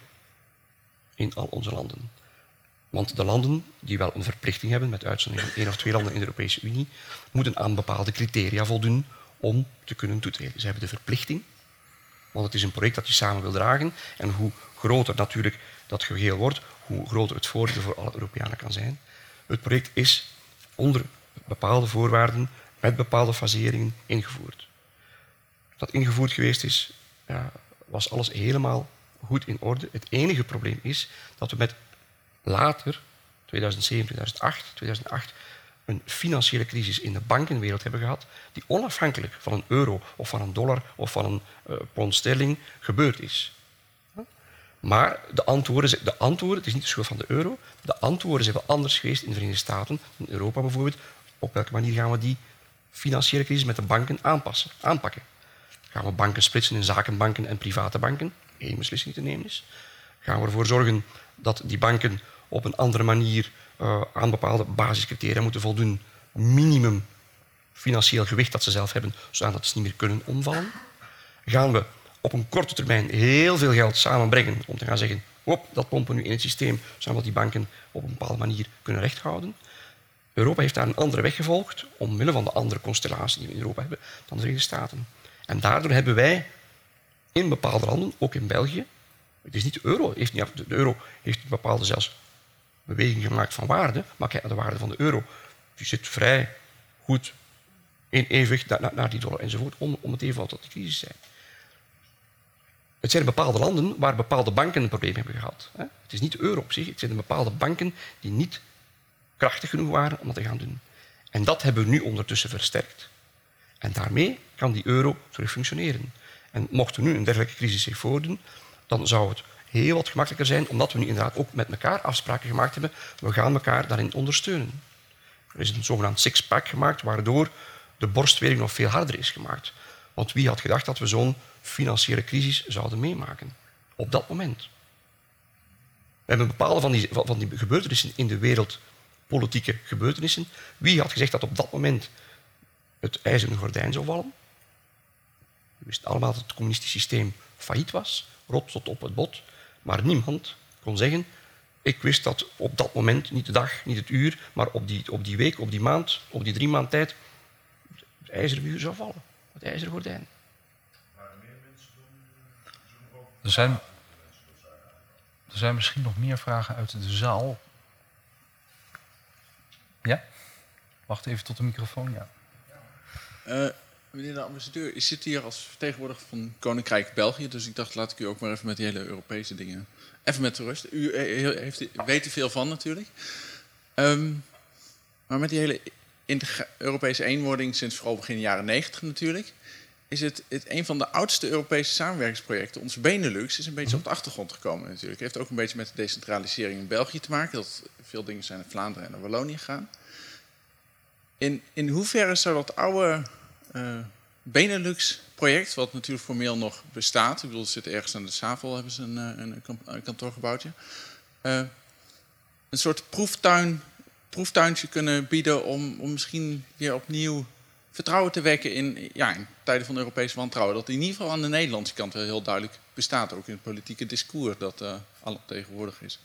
in al onze landen. Want de landen die wel een verplichting hebben, met uitzondering van één of twee landen in de Europese Unie, moeten aan bepaalde criteria voldoen om te kunnen toetreden. Ze hebben de verplichting, want het is een project dat je samen wil dragen. En hoe groter natuurlijk dat geheel wordt, hoe groter het voordeel voor alle Europeanen kan zijn. Het project is onder bepaalde voorwaarden, met bepaalde faseringen, ingevoerd. Dat ingevoerd geweest is, ja, was alles helemaal goed in orde. Het enige probleem is dat we met later, tweeduizend zeven, tweeduizend acht, tweeduizend acht, een financiële crisis in de bankenwereld hebben gehad die onafhankelijk van een euro of van een dollar of van een uh, pond sterling gebeurd is. Maar de antwoorden, de antwoorden, het is niet de schuld van de euro, de antwoorden zijn wel anders geweest in de Verenigde Staten, in Europa bijvoorbeeld. Op welke manier gaan we die financiële crisis met de banken aanpassen, aanpakken? Gaan we banken splitsen in zakenbanken en private banken? Eén beslissing te nemen is. Gaan we ervoor zorgen dat die banken op een andere manier uh, aan bepaalde basiscriteria moeten voldoen? Minimum financieel gewicht dat ze zelf hebben, zodat ze niet meer kunnen omvallen. Gaan we op een korte termijn heel veel geld samenbrengen om te gaan zeggen, hop, dat pompen we nu in het systeem, zodat die banken op een bepaalde manier kunnen rechthouden? Europa heeft daar een andere weg gevolgd, omwille van de andere constellatie die we in Europa hebben dan de Verenigde Staten. En daardoor hebben wij in bepaalde landen, ook in België, het is niet de euro, heeft niet, de euro heeft een bepaalde zelfs beweging gemaakt van waarde, maar kijk naar de waarde van de euro. Die zit vrij goed in evenwicht naar, naar, naar die dollar enzovoort, om, om het evenvalt tot de crisis zijn. Het zijn bepaalde landen waar bepaalde banken een probleem hebben gehad. Het is niet de euro op zich, het zijn bepaalde banken die niet krachtig genoeg waren om dat te gaan doen. En dat hebben we nu ondertussen versterkt. En daarmee kan die euro terug functioneren. En mocht er nu een dergelijke crisis zich voordoen, dan zou het heel wat gemakkelijker zijn, omdat we nu inderdaad ook met elkaar afspraken gemaakt hebben. We gaan elkaar daarin ondersteunen. Er is een zogenaamd six-pack gemaakt, waardoor de borstwering nog veel harder is gemaakt. Want wie had gedacht dat we zo'n financiële crisis zouden meemaken? Op dat moment. We hebben bepaalde van die, van die gebeurtenissen in de wereld, politieke gebeurtenissen. Wie had gezegd dat op dat moment het ijzeren gordijn zou vallen? We wisten allemaal dat het communistische systeem failliet was, rot tot op het bot. Maar niemand kon zeggen, ik wist dat op dat moment, niet de dag, niet het uur, maar op die, op die week, op die maand, op die drie maand tijd, het ijzeren muur zou vallen. Het ijzeren gordijn. Er zijn, er zijn misschien nog meer vragen uit de zaal. Ja? Wacht even tot de microfoon, ja. Uh, meneer de ambassadeur, u zit hier als vertegenwoordiger van Koninkrijk België. Dus ik dacht, laat ik u ook maar even met die hele Europese dingen... Even met de rust. U heeft, weet er veel van natuurlijk. Um, maar met die hele... In de Europese eenwording sinds vooral begin jaren negentig natuurlijk... is het, het een van de oudste Europese samenwerkingsprojecten. Ons Benelux is een beetje op de achtergrond gekomen natuurlijk. Het heeft ook een beetje met de decentralisering in België te maken. Dat veel dingen zijn naar Vlaanderen en naar Wallonië gegaan. In, in hoeverre zou dat oude uh, Benelux-project, wat natuurlijk formeel nog bestaat... Ik bedoel, het zit ergens aan de Zavel, hebben ze een, een, een kantoorgebouwtje... Uh, een soort proeftuin... proeftuintje kunnen bieden om, om misschien weer opnieuw vertrouwen te wekken in, ja, in tijden van Europees wantrouwen. Dat in ieder geval aan de Nederlandse kant wel heel duidelijk bestaat, ook in het politieke discours dat uh, alomtegenwoordig is.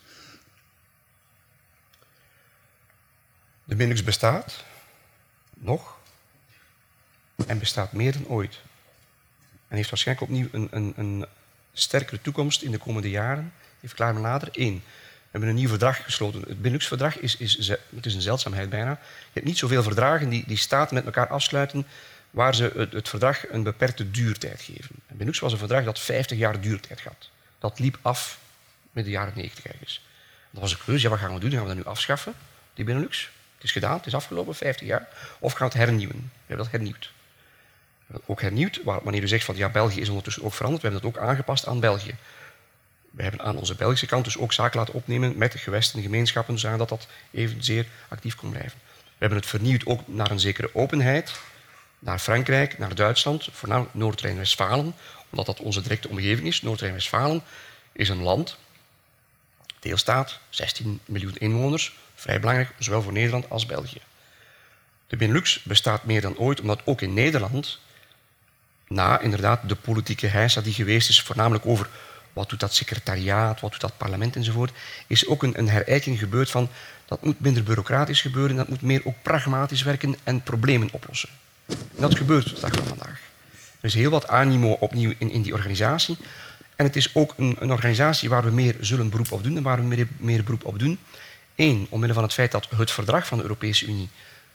De Benelux bestaat nog en bestaat meer dan ooit. En heeft waarschijnlijk opnieuw een, een, een sterkere toekomst in de komende jaren. Heeft klaar maar nader één. We hebben een nieuw verdrag gesloten. Het Benelux-verdrag is, is, het is een zeldzaamheid bijna. Je hebt niet zoveel verdragen die, die staten met elkaar afsluiten waar ze het, het verdrag een beperkte duurtijd geven. Het Benelux was een verdrag dat vijftig jaar duurtijd had. Dat liep af met de jaren negentig ergens. Dat was een klus. Ja, wat gaan we doen? Gaan we dat nu afschaffen? de Benelux. Het is gedaan, het is afgelopen, vijftig jaar. Of gaan we het hernieuwen? We hebben dat hernieuwd. We hebben ook hernieuwd, wanneer u zegt van ja, België is ondertussen ook veranderd, we hebben dat ook aangepast aan België. We hebben aan onze Belgische kant dus ook zaken laten opnemen met de gewesten en gemeenschappen, zodat dat evenzeer actief kon blijven. We hebben het vernieuwd ook naar een zekere openheid, naar Frankrijk, naar Duitsland, voornamelijk Noord-Rijn-Westfalen, omdat dat onze directe omgeving is. Noord-Rijn-Westfalen is een land, deelstaat, zestien miljoen inwoners, vrij belangrijk, zowel voor Nederland als België. De Benelux bestaat meer dan ooit, omdat ook in Nederland, na inderdaad de politieke heisa die geweest is, voornamelijk over wat doet dat secretariaat, wat doet dat parlement enzovoort, is ook een, een herijking gebeurd van dat moet minder bureaucratisch gebeuren, dat moet meer ook pragmatisch werken en problemen oplossen. En dat gebeurt de dag van vandaag. Er is heel wat animo opnieuw in, in die organisatie. En het is ook een, een organisatie waar we meer zullen beroep op doen en waar we meer, meer beroep op doen. Eén, omwille van het feit dat het verdrag van de Europese Unie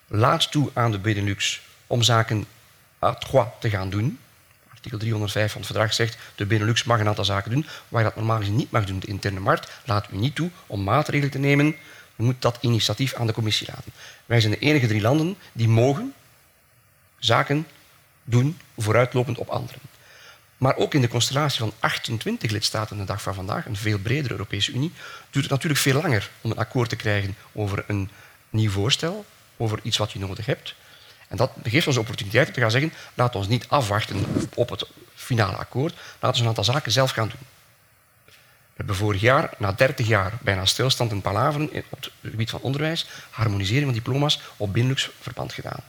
laat toe aan de Benelux om zaken à trois te gaan doen. Artikel driehonderdvijf van het verdrag zegt de Benelux mag een aantal zaken doen waar dat normaal gezien niet mag doen. De interne markt laat u niet toe om maatregelen te nemen. U moet dat initiatief aan de commissie laten. Wij zijn de enige drie landen die mogen zaken doen vooruitlopend op anderen. Maar ook in de constellatie van achtentwintig lidstaten de dag van vandaag, een veel bredere Europese Unie, duurt het natuurlijk veel langer om een akkoord te krijgen over een nieuw voorstel, over iets wat je nodig hebt. En dat geeft ons de opportuniteit om te gaan zeggen, laat ons niet afwachten op het finale akkoord, laten we een aantal zaken zelf gaan doen. We hebben vorig jaar, na dertig jaar bijna stilstand en palaveren op het gebied van onderwijs, harmonisering van diploma's op Benelux verband gedaan.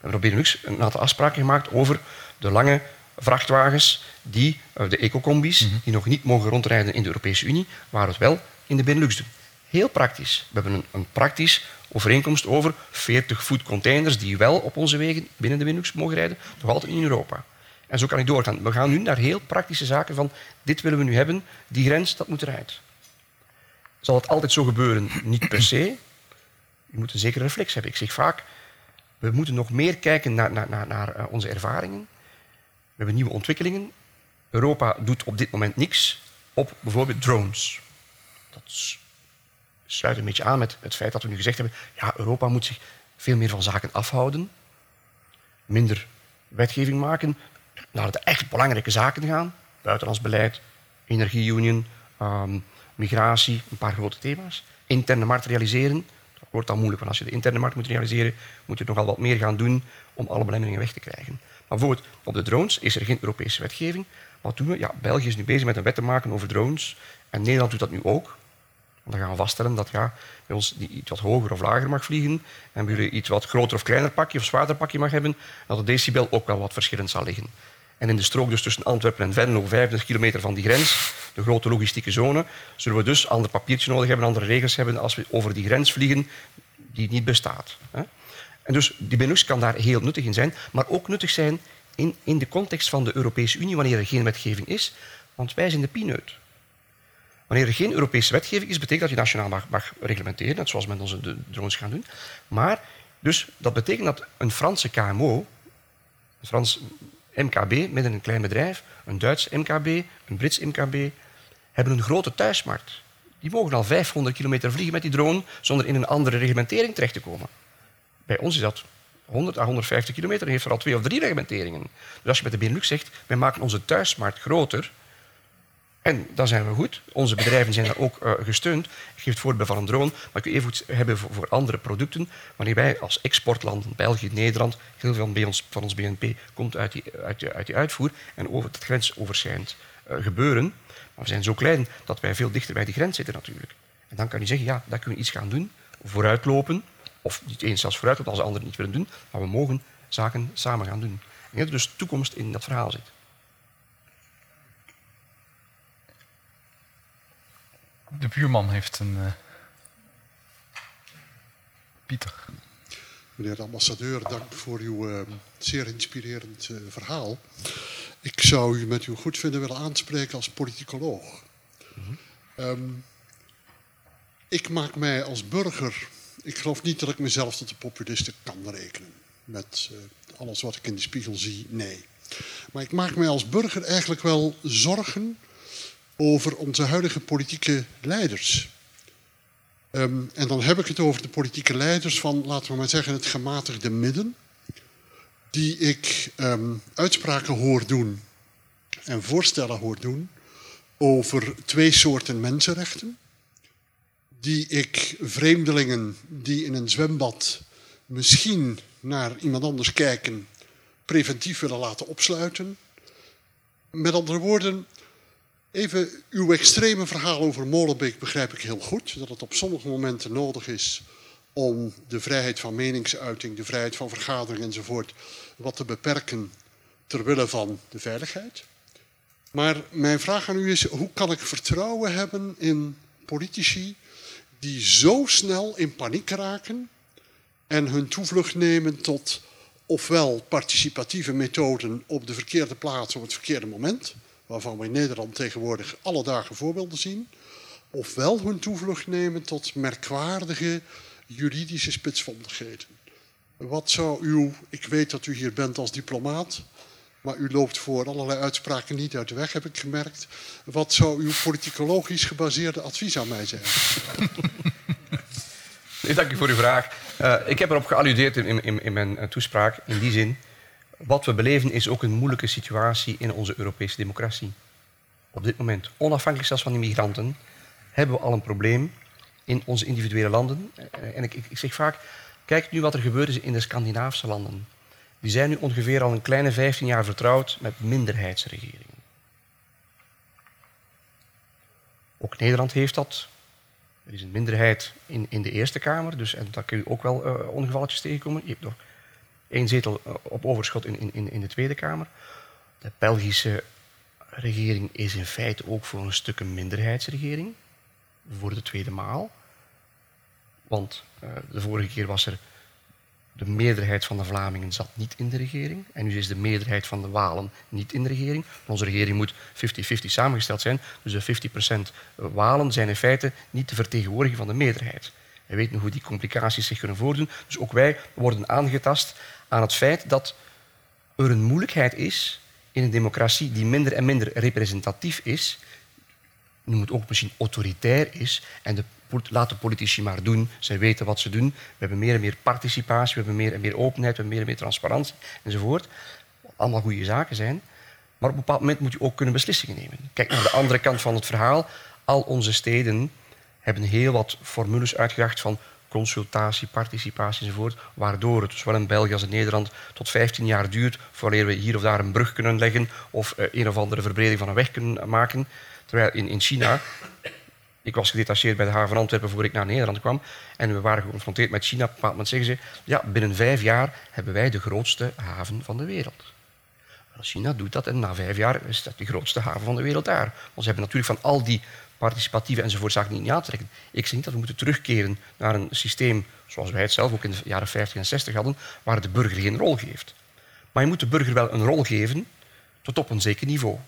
We hebben op Benelux een aantal afspraken gemaakt over de lange vrachtwagens, die, de ecocombis, mm-hmm. die nog niet mogen rondrijden in de Europese Unie, waar we het wel in de Benelux doen. Heel praktisch. We hebben een, een praktisch overeenkomst over veertig voet containers die wel op onze wegen binnen de Benelux mogen rijden, nog altijd in Europa. En zo kan ik doorgaan. We gaan nu naar heel praktische zaken van dit willen we nu hebben, die grens, dat moet eruit. Zal het altijd zo gebeuren? Niet per se. Je moet een zekere reflex hebben. Ik zeg vaak, we moeten nog meer kijken naar, naar, naar, naar onze ervaringen. We hebben nieuwe ontwikkelingen. Europa doet op dit moment niks op bijvoorbeeld drones. Dat sluit een beetje aan met het feit dat we nu gezegd hebben... ja, Europa moet zich veel meer van zaken afhouden. Minder wetgeving maken. Naar de echt belangrijke zaken gaan. Buitenlands beleid, energie-union, um, migratie. Een paar grote thema's. Interne markt realiseren. Dat wordt dan moeilijk, want als je de interne markt moet realiseren... moet je nogal wat meer gaan doen om alle belemmeringen weg te krijgen. Maar bijvoorbeeld op de drones is er geen Europese wetgeving. Wat doen we? Ja, België is nu bezig met een wet te maken over drones. En Nederland doet dat nu ook. Dan gaan we vaststellen dat ja, bij ons die iets wat hoger of lager mag vliegen. En bij jullie iets wat groter of kleiner pakje of zwaarder pakje mag hebben. Dat de decibel ook wel wat verschillend zal liggen. En in de strook dus tussen Antwerpen en Venlo, vijfendertig kilometer van die grens, de grote logistieke zone, zullen we dus ander papiertje nodig hebben, andere regels hebben als we over die grens vliegen die niet bestaat. En dus die Benelux kan daar heel nuttig in zijn, maar ook nuttig zijn in, in de context van de Europese Unie, wanneer er geen wetgeving is, want wij zijn de pineut. Wanneer er geen Europese wetgeving is, betekent dat je nationaal mag, mag reglementeren, net zoals we met onze de drones gaan doen. Maar dus, dat betekent dat een Franse K M O, een Frans M K B met een klein bedrijf, een Duits M K B, een Brits M K B, hebben een grote thuismarkt. Die mogen al vijfhonderd kilometer vliegen met die drone zonder in een andere reglementering terecht te komen. Bij ons is dat honderd à honderdvijftig kilometer en heeft er al twee of drie reglementeringen. Dus als je met de Benelux zegt, wij maken onze thuismarkt groter en dan zijn we goed. Onze bedrijven zijn daar ook uh, gesteund. Ik geef het voorbeeld van een drone, maar kun je even goed hebben voor, voor andere producten. Wanneer wij als exportlanden, België, Nederland, heel veel van ons, van ons B N P komt uit die, uit die, uit die uitvoer en over het grensoverschrijdend uh, gebeuren. Maar we zijn zo klein dat wij veel dichter bij die grens zitten natuurlijk. En dan kan je zeggen, ja, daar kunnen we iets gaan doen, vooruitlopen. Of niet eens zelfs vooruit, wat als de anderen niet willen doen. Maar we mogen zaken samen gaan doen. En dat er dus toekomst in dat verhaal zit. De buurman heeft een... Uh... Pieter. Meneer de ambassadeur, dank voor uw uh, zeer inspirerend uh, verhaal. Ik zou u met uw goedvinden willen aanspreken als politicoloog. Mm-hmm. Um, ik maak mij als burger... Ik geloof niet dat ik mezelf tot de populisten kan rekenen. Met uh, alles wat ik in de spiegel zie, nee. Maar ik maak mij als burger eigenlijk wel zorgen over onze huidige politieke leiders. Um, en dan heb ik het over de politieke leiders van, laten we maar zeggen, het gematigde midden. Die ik um, uitspraken hoor doen en voorstellen hoor doen over twee soorten mensenrechten. Die ik vreemdelingen die in een zwembad misschien naar iemand anders kijken, preventief willen laten opsluiten. Met andere woorden, even uw extreme verhaal over Molenbeek begrijp ik heel goed. Dat het op sommige momenten nodig is om de vrijheid van meningsuiting, de vrijheid van vergadering enzovoort wat te beperken terwille van de veiligheid. Maar mijn vraag aan u is, hoe kan ik vertrouwen hebben in politici die zo snel in paniek raken en hun toevlucht nemen tot ofwel participatieve methoden op de verkeerde plaats op het verkeerde moment, waarvan we in Nederland tegenwoordig alle dagen voorbeelden zien, ofwel hun toevlucht nemen tot merkwaardige juridische spitsvondigheden. Wat zou uw, ik weet dat u hier bent als diplomaat, maar u loopt voor allerlei uitspraken niet uit de weg, heb ik gemerkt. Wat zou uw politicologisch gebaseerde advies aan mij zijn? Nee, dank u voor uw vraag. Uh, ik heb erop gealludeerd in, in, in mijn toespraak, in die zin. Wat we beleven is ook een moeilijke situatie in onze Europese democratie. Op dit moment, onafhankelijk zelfs van de migranten, hebben we al een probleem in onze individuele landen. En ik, ik zeg vaak, kijk nu wat er gebeurd is in de Scandinavische landen. Die zijn nu ongeveer al een kleine vijftien jaar vertrouwd met minderheidsregeringen. Ook Nederland heeft dat. Er is een minderheid in, in de Eerste Kamer, dus, en daar kun je ook wel uh, ongevalletjes tegenkomen. Je hebt nog één zetel uh, op overschot in, in, in de Tweede Kamer. De Belgische regering is in feite ook voor een stuk een minderheidsregering. Voor de tweede maal. Want uh, de vorige keer was er... De meerderheid van de Vlamingen zat niet in de regering. En nu is de meerderheid van de Walen niet in de regering. Onze regering moet vijftig vijftig samengesteld zijn. Dus de vijftig procent Walen zijn in feite niet de vertegenwoordiger van de meerderheid. We weten hoe die complicaties zich kunnen voordoen. Dus ook wij worden aangetast aan het feit dat er een moeilijkheid is in een democratie die minder en minder representatief is. Noem het ook misschien autoritair is. En de Laat de politici maar doen. Zij weten wat ze doen. We hebben meer en meer participatie, we hebben meer en meer openheid, we hebben meer en meer transparantie enzovoort. Allemaal goede zaken zijn. Maar op een bepaald moment moet je ook kunnen beslissingen nemen. Kijk naar de andere kant van het verhaal. Al onze steden hebben heel wat formules uitgedacht van consultatie, participatie enzovoort, waardoor het zowel in België als in Nederland tot vijftien jaar duurt voordat we hier of daar een brug kunnen leggen of een of andere verbreding van een weg kunnen maken. Terwijl in, in China... Ik was gedetacheerd bij de haven van Antwerpen voordat ik naar Nederland kwam. En we waren geconfronteerd met China. Op een bepaald moment zeggen ze... ja, binnen vijf jaar hebben wij de grootste haven van de wereld. China doet dat en na vijf jaar is dat de grootste haven van de wereld daar. Want ze hebben natuurlijk van al die participatieve enzovoort zaken niet aan te trekken. Ik zeg niet dat we moeten terugkeren naar een systeem... zoals wij het zelf ook in de jaren vijftig en zestig hadden... waar de burger geen rol geeft. Maar je moet de burger wel een rol geven tot op een zeker niveau.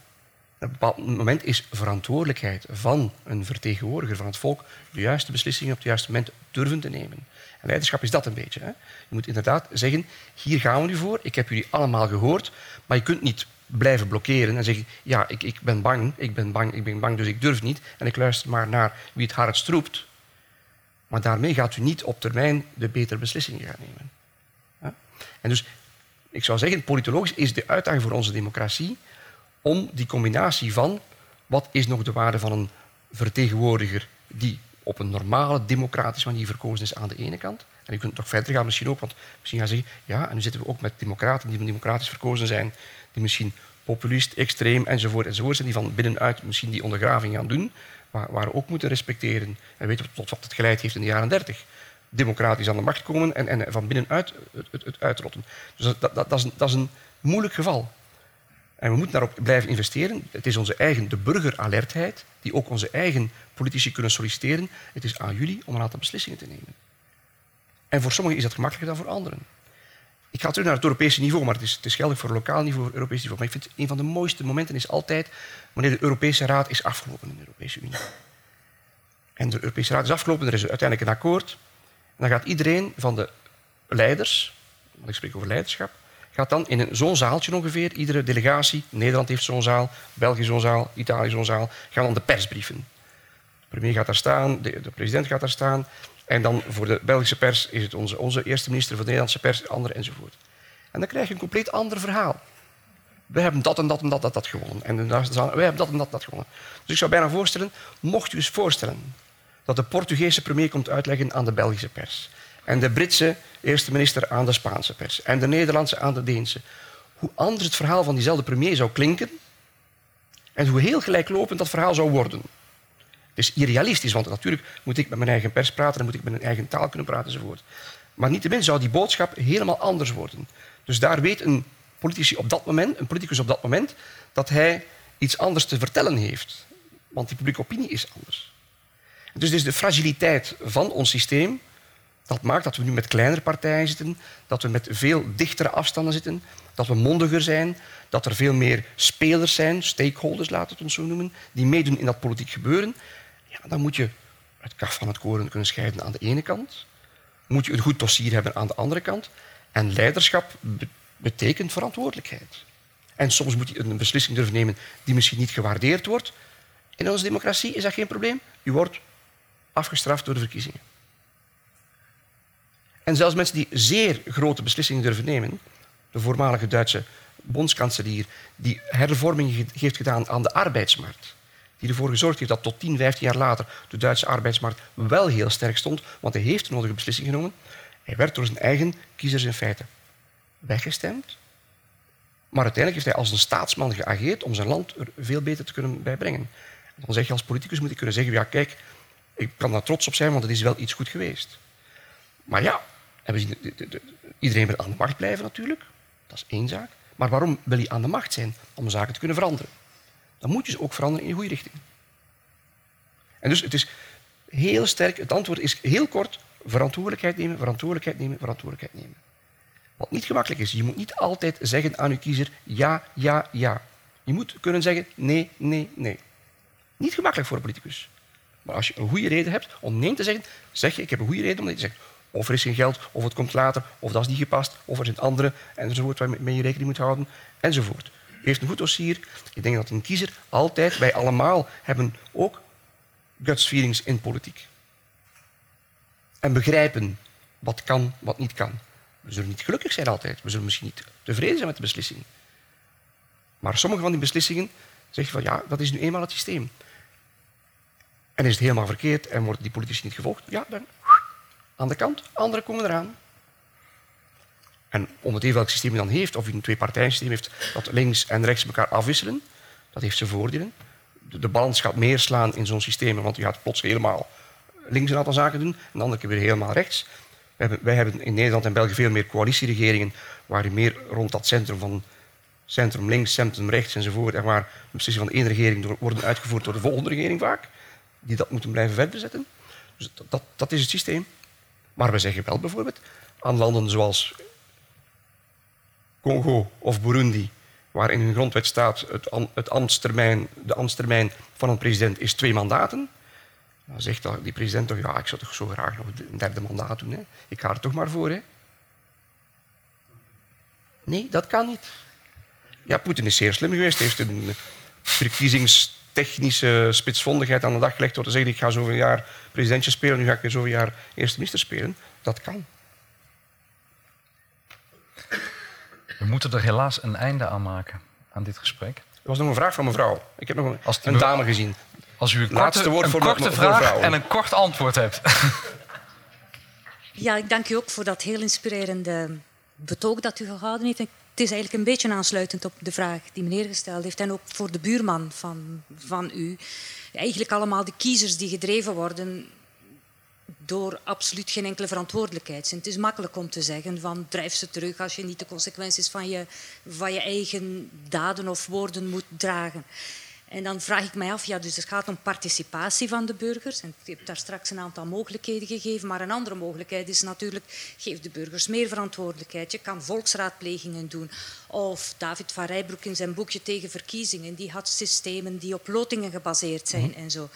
Op een bepaald moment is verantwoordelijkheid van een vertegenwoordiger van het volk de juiste beslissingen op het juiste moment durven te nemen. En leiderschap is dat een beetje. Hè? Je moet inderdaad zeggen, hier gaan we nu voor, ik heb jullie allemaal gehoord, maar je kunt niet blijven blokkeren en zeggen, ja, ik, ik ben bang, ik ben bang, ik ben bang, dus ik durf niet en ik luister maar naar wie het hardst roept. Maar daarmee gaat u niet op termijn de betere beslissingen gaan nemen. Ja? En dus, ik zou zeggen, politologisch is de uitdaging voor onze democratie om die combinatie van wat is nog de waarde van een vertegenwoordiger die op een normale, democratische manier verkozen is aan de ene kant. En je kunt toch verder gaan misschien ook, want misschien gaan ze zeggen, ja, en nu zitten we ook met democraten die democratisch verkozen zijn, die misschien populist, extreem enzovoort enzovoort zijn, die van binnenuit misschien die ondergraving gaan doen, waar, waar we ook moeten respecteren. En weten we tot wat het geleid heeft in de jaren dertig. Democratisch aan de macht komen en, en van binnenuit het, het, het uitrotten. Dus dat, dat, dat, is een, dat is een moeilijk geval. En we moeten daarop blijven investeren. Het is onze eigen, de burgeralertheid, die ook onze eigen politici kunnen solliciteren. Het is aan jullie om een aantal beslissingen te nemen. En voor sommigen is dat gemakkelijker dan voor anderen. Ik ga terug naar het Europese niveau, maar het is, het is geldig voor lokaal niveau, voor Europees niveau. Maar ik vind een van de mooiste momenten is altijd wanneer de Europese Raad is afgelopen in de Europese Unie. En de Europese Raad is afgelopen, er is uiteindelijk een akkoord. En dan gaat iedereen van de leiders, want ik spreek over leiderschap, gaat dan in zo'n zaaltje ongeveer, iedere delegatie, Nederland heeft zo'n zaal, België zo'n zaal, Italië zo'n zaal, gaan dan de persbrieven. De premier gaat daar staan, de, de president gaat daar staan. En dan voor de Belgische pers is het onze, onze eerste minister, voor de Nederlandse pers, andere enzovoort. En dan krijg je een compleet ander verhaal. We hebben dat en dat en dat, dat, dat gewonnen. En dan staan, wij hebben dat en dat en dat gewonnen. Dus ik zou bijna voorstellen, mocht u eens voorstellen dat de Portugese premier komt uitleggen aan de Belgische pers. En de Britse eerste minister aan de Spaanse pers. En de Nederlandse aan de Deense. Hoe anders het verhaal van diezelfde premier zou klinken. En hoe heel gelijklopend dat verhaal zou worden. Het is irrealistisch, want natuurlijk moet ik met mijn eigen pers praten. Dan moet ik met mijn eigen taal kunnen praten enzovoort. Maar niettemin zou die boodschap helemaal anders worden. Dus daar weet een, politici op dat moment, een politicus op dat moment dat hij iets anders te vertellen heeft. Want die publieke opinie is anders. Dus het is de fragiliteit van ons systeem. Dat maakt dat we nu met kleinere partijen zitten, dat we met veel dichtere afstanden zitten, dat we mondiger zijn, dat er veel meer spelers zijn, stakeholders, laten we het ons zo noemen, die meedoen in dat politiek gebeuren. Ja, dan moet je het kaf van het koren kunnen scheiden aan de ene kant, moet je een goed dossier hebben aan de andere kant, en leiderschap betekent verantwoordelijkheid. En soms moet je een beslissing durven nemen die misschien niet gewaardeerd wordt. In onze democratie is dat geen probleem. U wordt afgestraft door de verkiezingen. En zelfs mensen die zeer grote beslissingen durven nemen, de voormalige Duitse bondskanselier die hervormingen heeft gedaan aan de arbeidsmarkt, die ervoor gezorgd heeft dat tot tien, vijftien jaar later de Duitse arbeidsmarkt wel heel sterk stond, want hij heeft de nodige beslissing genomen. Hij werd door zijn eigen kiezers in feite weggestemd. Maar uiteindelijk heeft hij als een staatsman geageerd om zijn land er veel beter te kunnen bijbrengen. Dan zeg je als politicus, moet ik kunnen zeggen, ja kijk, ik kan daar trots op zijn, want het is wel iets goed geweest. Maar ja, en we zien, de, de, de, iedereen wil aan de macht blijven natuurlijk. Dat is één zaak. Maar waarom wil je aan de macht zijn? Om zaken te kunnen veranderen. Dan moet je ze ook veranderen in de goede richting. En dus het is heel sterk, het antwoord is heel kort, verantwoordelijkheid nemen, verantwoordelijkheid nemen, verantwoordelijkheid nemen. Wat niet gemakkelijk is, je moet niet altijd zeggen aan je kiezer ja, ja, ja. Je moet kunnen zeggen nee, nee, nee. Niet gemakkelijk voor een politicus. Maar als je een goede reden hebt om nee te zeggen, zeg je ik heb een goede reden om nee te zeggen. Of er is geen geld, of het komt later, of dat is niet gepast, of er zijn andere, enzovoort, waarmee je rekening moet houden, enzovoort. Heeft een goed dossier. Ik denk dat een kiezer altijd, wij allemaal, hebben ook guts feelings in politiek. En begrijpen wat kan, wat niet kan. We zullen niet gelukkig zijn altijd. We zullen misschien niet tevreden zijn met de beslissing. Maar sommige van die beslissingen zeggen van ja, dat is nu eenmaal het systeem. En is het helemaal verkeerd en worden die politici niet gevolgd? Ja, dan... Aan de kant, anderen komen eraan. En om het even welk systeem je dan heeft, of je een tweepartijensysteem heeft dat links en rechts elkaar afwisselen, dat heeft zijn voordelen. De, de balans gaat meer slaan in zo'n systeem, want je gaat plots helemaal links een aantal zaken doen en de andere keer weer helemaal rechts. We hebben, wij hebben in Nederland en België veel meer coalitieregeringen waar je meer rond dat centrum van centrum links, centrum rechts enzovoort en waar de beslissingen van de ene regering door, worden uitgevoerd door de volgende regering vaak, die dat moeten blijven verder zetten. Dus dat, dat, dat is het systeem. Maar we zeggen wel bijvoorbeeld aan landen zoals Congo of Burundi, waar in hun grondwet staat het, het ambtstermijn, de ambtstermijn van een president is twee mandaten. Dan zegt die president toch, ja, ik zou toch zo graag nog een derde mandaat doen. Hè? Ik ga er toch maar voor. Hè? Nee, dat kan niet. Ja, Poetin is zeer slim geweest. Hij heeft een verkiezingstechnische spitsvondigheid aan de dag gelegd door te zeggen, ik ga zoveel jaar presidentje spelen, nu ga ik weer zoveel jaar eerste minister spelen. Dat kan. We moeten er helaas een einde aan maken, aan dit gesprek. Er was nog een vraag van mevrouw. Ik heb nog een, als de, een dame gezien. Als u een korte, woord voor een korte me, vraag voor en een kort antwoord hebt. Ja, ik dank u ook voor dat heel inspirerende betoog dat u gehouden heeft. Het is eigenlijk een beetje aansluitend op de vraag die meneer gesteld heeft en ook voor de buurman van, van u. Eigenlijk allemaal de kiezers die gedreven worden door absoluut geen enkele verantwoordelijkheid. En het is makkelijk om te zeggen van drijf ze terug als je niet de consequenties van je, van je eigen daden of woorden moet dragen. En dan vraag ik mij af, ja, dus het gaat om participatie van de burgers. En ik heb daar straks een aantal mogelijkheden gegeven. Maar een andere mogelijkheid is natuurlijk, geef de burgers meer verantwoordelijkheid. Je kan volksraadplegingen doen. Of David Van Reybrouck in zijn boekje Tegen Verkiezingen. Die had systemen die op lotingen gebaseerd zijn en zo.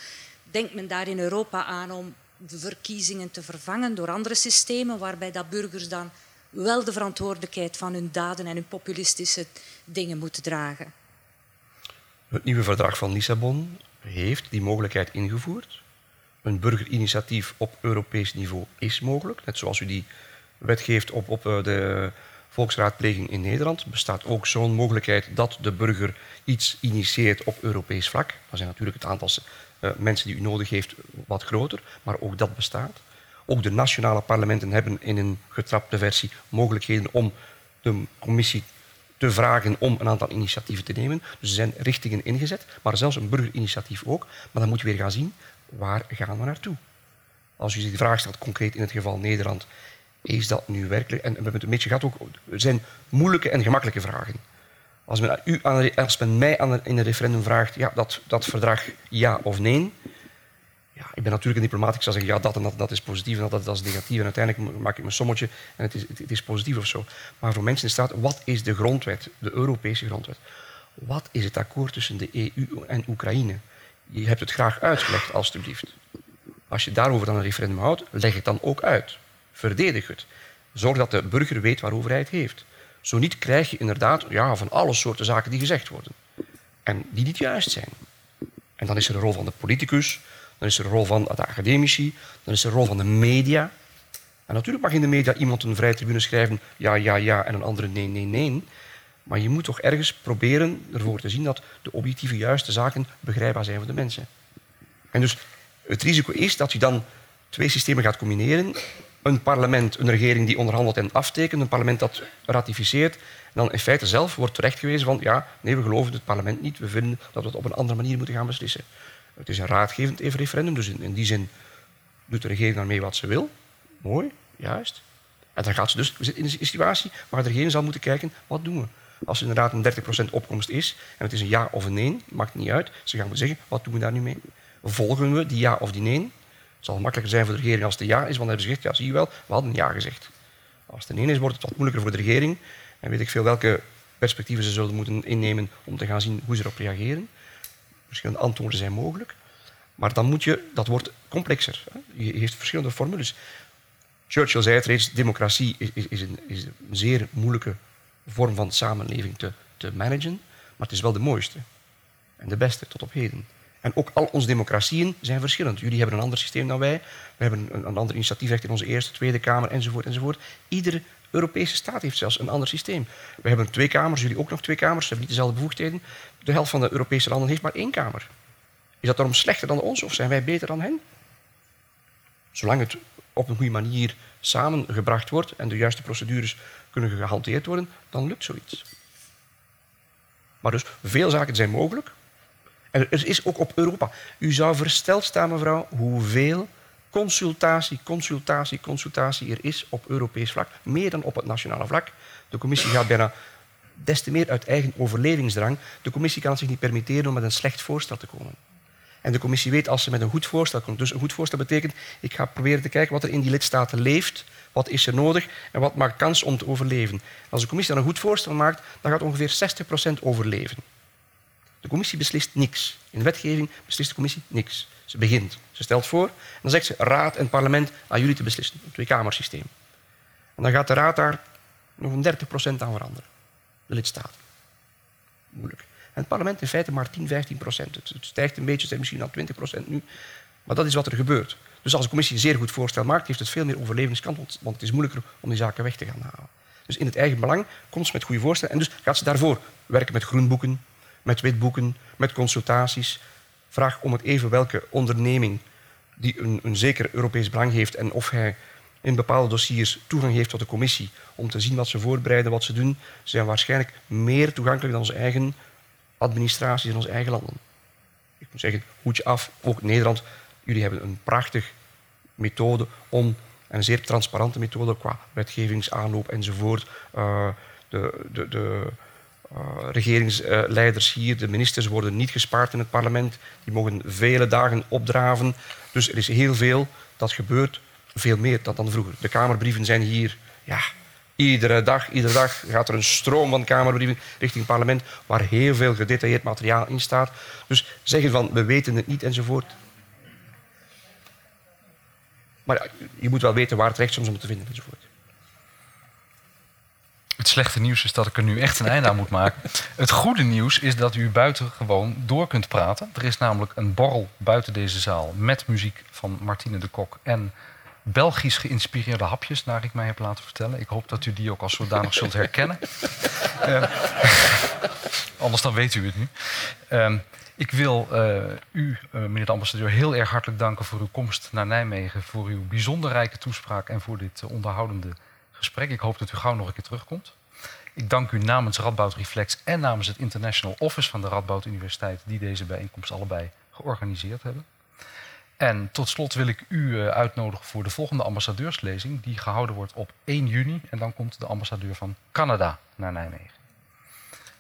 Denkt men daar in Europa aan om de verkiezingen te vervangen door andere systemen, waarbij dat burgers dan wel de verantwoordelijkheid van hun daden en hun populistische dingen moeten dragen? Het nieuwe verdrag van Lissabon heeft die mogelijkheid ingevoerd. een burgerinitiatief op Europees niveau is mogelijk. Net zoals u die wet geeft op, op de volksraadpleging in Nederland, bestaat ook zo'n mogelijkheid dat de burger iets initieert op Europees vlak. Dan zijn natuurlijk het aantal uh, mensen die u nodig heeft wat groter, maar ook dat bestaat. Ook de nationale parlementen hebben in een getrapte versie mogelijkheden om de commissie te vragen om een aantal initiatieven te nemen. Dus er zijn richtingen ingezet, maar zelfs een burgerinitiatief ook. Maar dan moet je weer gaan zien, waar gaan we naartoe? Als u zich de vraag stelt, concreet in het geval Nederland, is dat nu werkelijk? En we hebben het een beetje gehad ook, er zijn moeilijke en gemakkelijke vragen. Als men, u aan, als men mij aan, in een referendum vraagt, ja, dat, dat verdrag ja of nee, ja, ik ben natuurlijk een diplomaat, ik zou zeggen, ja, dat en dat, dat is positief en dat, dat is negatief. En uiteindelijk maak ik mijn sommetje en het is, het, het is positief of zo. Maar voor mensen in staat, wat is de grondwet, de Europese grondwet? Wat is het akkoord tussen de E U en Oekraïne? Je hebt het graag uitgelegd, alstublieft. Als je daarover dan een referendum houdt, leg het dan ook uit. Verdedig het. Zorg dat de burger weet waarover hij het heeft. Zo niet krijg je inderdaad ja, van alle soorten zaken die gezegd worden. En die niet juist zijn. En dan is er een rol van de politicus, dan is er een rol van de academici, dan is er een rol van de media. En natuurlijk mag in de media iemand een vrije tribune schrijven ja, ja, ja en een andere nee, nee, nee. Maar je moet toch ergens proberen ervoor te zien dat de objectieve juiste zaken begrijpbaar zijn voor de mensen. En dus het risico is dat je dan twee systemen gaat combineren. Een parlement, een regering die onderhandelt en aftekent, een parlement dat ratificeert. En dan in feite zelf wordt terechtgewezen van ja, nee, we geloven het parlement niet. We vinden dat we het op een andere manier moeten gaan beslissen. Het is een raadgevend referendum, dus in, in die zin doet de regering daarmee wat ze wil. Mooi, juist. En dan gaat ze dus in een situatie waar de regering zal moeten kijken, wat doen we? Als er inderdaad een dertig procent opkomst is en het is een ja of een nee, maakt niet uit. Ze gaan moeten zeggen, wat doen we daar nu mee? Volgen we die ja of die nee? Het zal makkelijker zijn voor de regering als het een ja is, want dan hebben ze gezegd, ja, zie je wel, we hadden een ja gezegd. Als het een nee is, wordt het wat moeilijker voor de regering. En weet ik veel welke perspectieven ze zullen moeten innemen om te gaan zien hoe ze erop reageren. Verschillende antwoorden zijn mogelijk. Maar dan moet je, dat wordt complexer. Je heeft verschillende formules. Churchill zei het reeds, democratie is, is, een, is een zeer moeilijke vorm van samenleving te, te managen. Maar het is wel de mooiste. En de beste tot op heden. En ook al onze democratieën zijn verschillend. Jullie hebben een ander systeem dan wij. We hebben een, een ander initiatiefrecht in onze Eerste, Tweede Kamer, enzovoort, enzovoort. Iedere Europese staat heeft zelfs een ander systeem. We hebben twee kamers, jullie ook nog twee kamers. Ze hebben niet dezelfde bevoegdheden. De helft van de Europese landen heeft maar één kamer. Is dat daarom slechter dan ons of zijn wij beter dan hen? Zolang het op een goede manier samengebracht wordt en de juiste procedures kunnen gehanteerd worden, dan lukt zoiets. Maar dus, veel zaken zijn mogelijk. En er is ook op Europa. U zou versteld staan, mevrouw, hoeveel consultatie, consultatie, consultatie er is op Europees vlak. Meer dan op het nationale vlak. De commissie gaat bijna des te meer uit eigen overlevingsdrang. De commissie kan het zich niet permitteren om met een slecht voorstel te komen. En de commissie weet als ze met een goed voorstel komt. Dus een goed voorstel betekent, ik ga proberen te kijken wat er in die lidstaten leeft. Wat is er nodig en wat maakt kans om te overleven. Als de commissie dan een goed voorstel maakt, dan gaat ongeveer zestig procent overleven. De commissie beslist niks. In de wetgeving beslist de commissie niks. Ze begint, ze stelt voor en dan zegt ze raad en parlement aan jullie te beslissen. Een tweekamersysteem. En dan gaat de raad daar nog een dertig procent aan veranderen. De lidstaten. Moeilijk. En het parlement in feite maar tien, vijftien procent. Het stijgt een beetje, het is misschien al twintig procent nu. Maar dat is wat er gebeurt. Dus als de commissie een zeer goed voorstel maakt, heeft het veel meer overlevingskans, want het is moeilijker om die zaken weg te gaan halen. Dus in het eigen belang komt ze met goede voorstellen. En dus gaat ze daarvoor werken met groenboeken, met witboeken, met consultaties. Vraag om het even welke onderneming die een, een zeker Europees belang heeft en of hij in bepaalde dossiers toegang heeft tot de commissie om te zien wat ze voorbereiden, wat ze doen, zijn waarschijnlijk meer toegankelijk dan onze eigen administraties in onze eigen landen. Ik moet zeggen, hoedje af, ook Nederland. Jullie hebben een prachtig methode om, en een zeer transparante methode qua wetgevingsaanloop enzovoort. Uh, de... de, de Uh, regeringsleiders hier, de ministers worden niet gespaard in het parlement. Die mogen vele dagen opdraven. Dus er is heel veel dat gebeurt. Veel meer dan, dan vroeger. De Kamerbrieven zijn hier. Ja, iedere dag, iedere dag gaat er een stroom van Kamerbrieven richting het parlement waar heel veel gedetailleerd materiaal in staat. Dus zeggen van we weten het niet enzovoort. Maar je moet wel weten waar het recht soms om te vinden enzovoort. Het slechte nieuws is dat ik er nu echt een einde aan moet maken. Het goede nieuws is dat u buitengewoon door kunt praten. Er is namelijk een borrel buiten deze zaal met muziek van Martine de Kok en Belgisch geïnspireerde hapjes, naar ik mij heb laten vertellen. Ik hoop dat u die ook als zodanig zult herkennen. uh, anders dan weet u het nu. Uh, ik wil uh, u, uh, meneer de ambassadeur, heel erg hartelijk danken voor uw komst naar Nijmegen, voor uw bijzonder rijke toespraak en voor dit uh, onderhoudende gesprek. Ik hoop dat u gauw nog een keer terugkomt. Ik dank u namens Radboud Reflex en namens het International Office van de Radboud Universiteit, die deze bijeenkomst allebei georganiseerd hebben. En tot slot wil ik u uitnodigen voor de volgende ambassadeurslezing, die gehouden wordt op één juni. En dan komt de ambassadeur van Canada naar Nijmegen.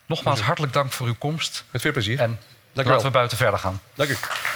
Nogmaals hartelijk dank voor uw komst. Met veel plezier. En dank laten we buiten verder gaan. Dank u.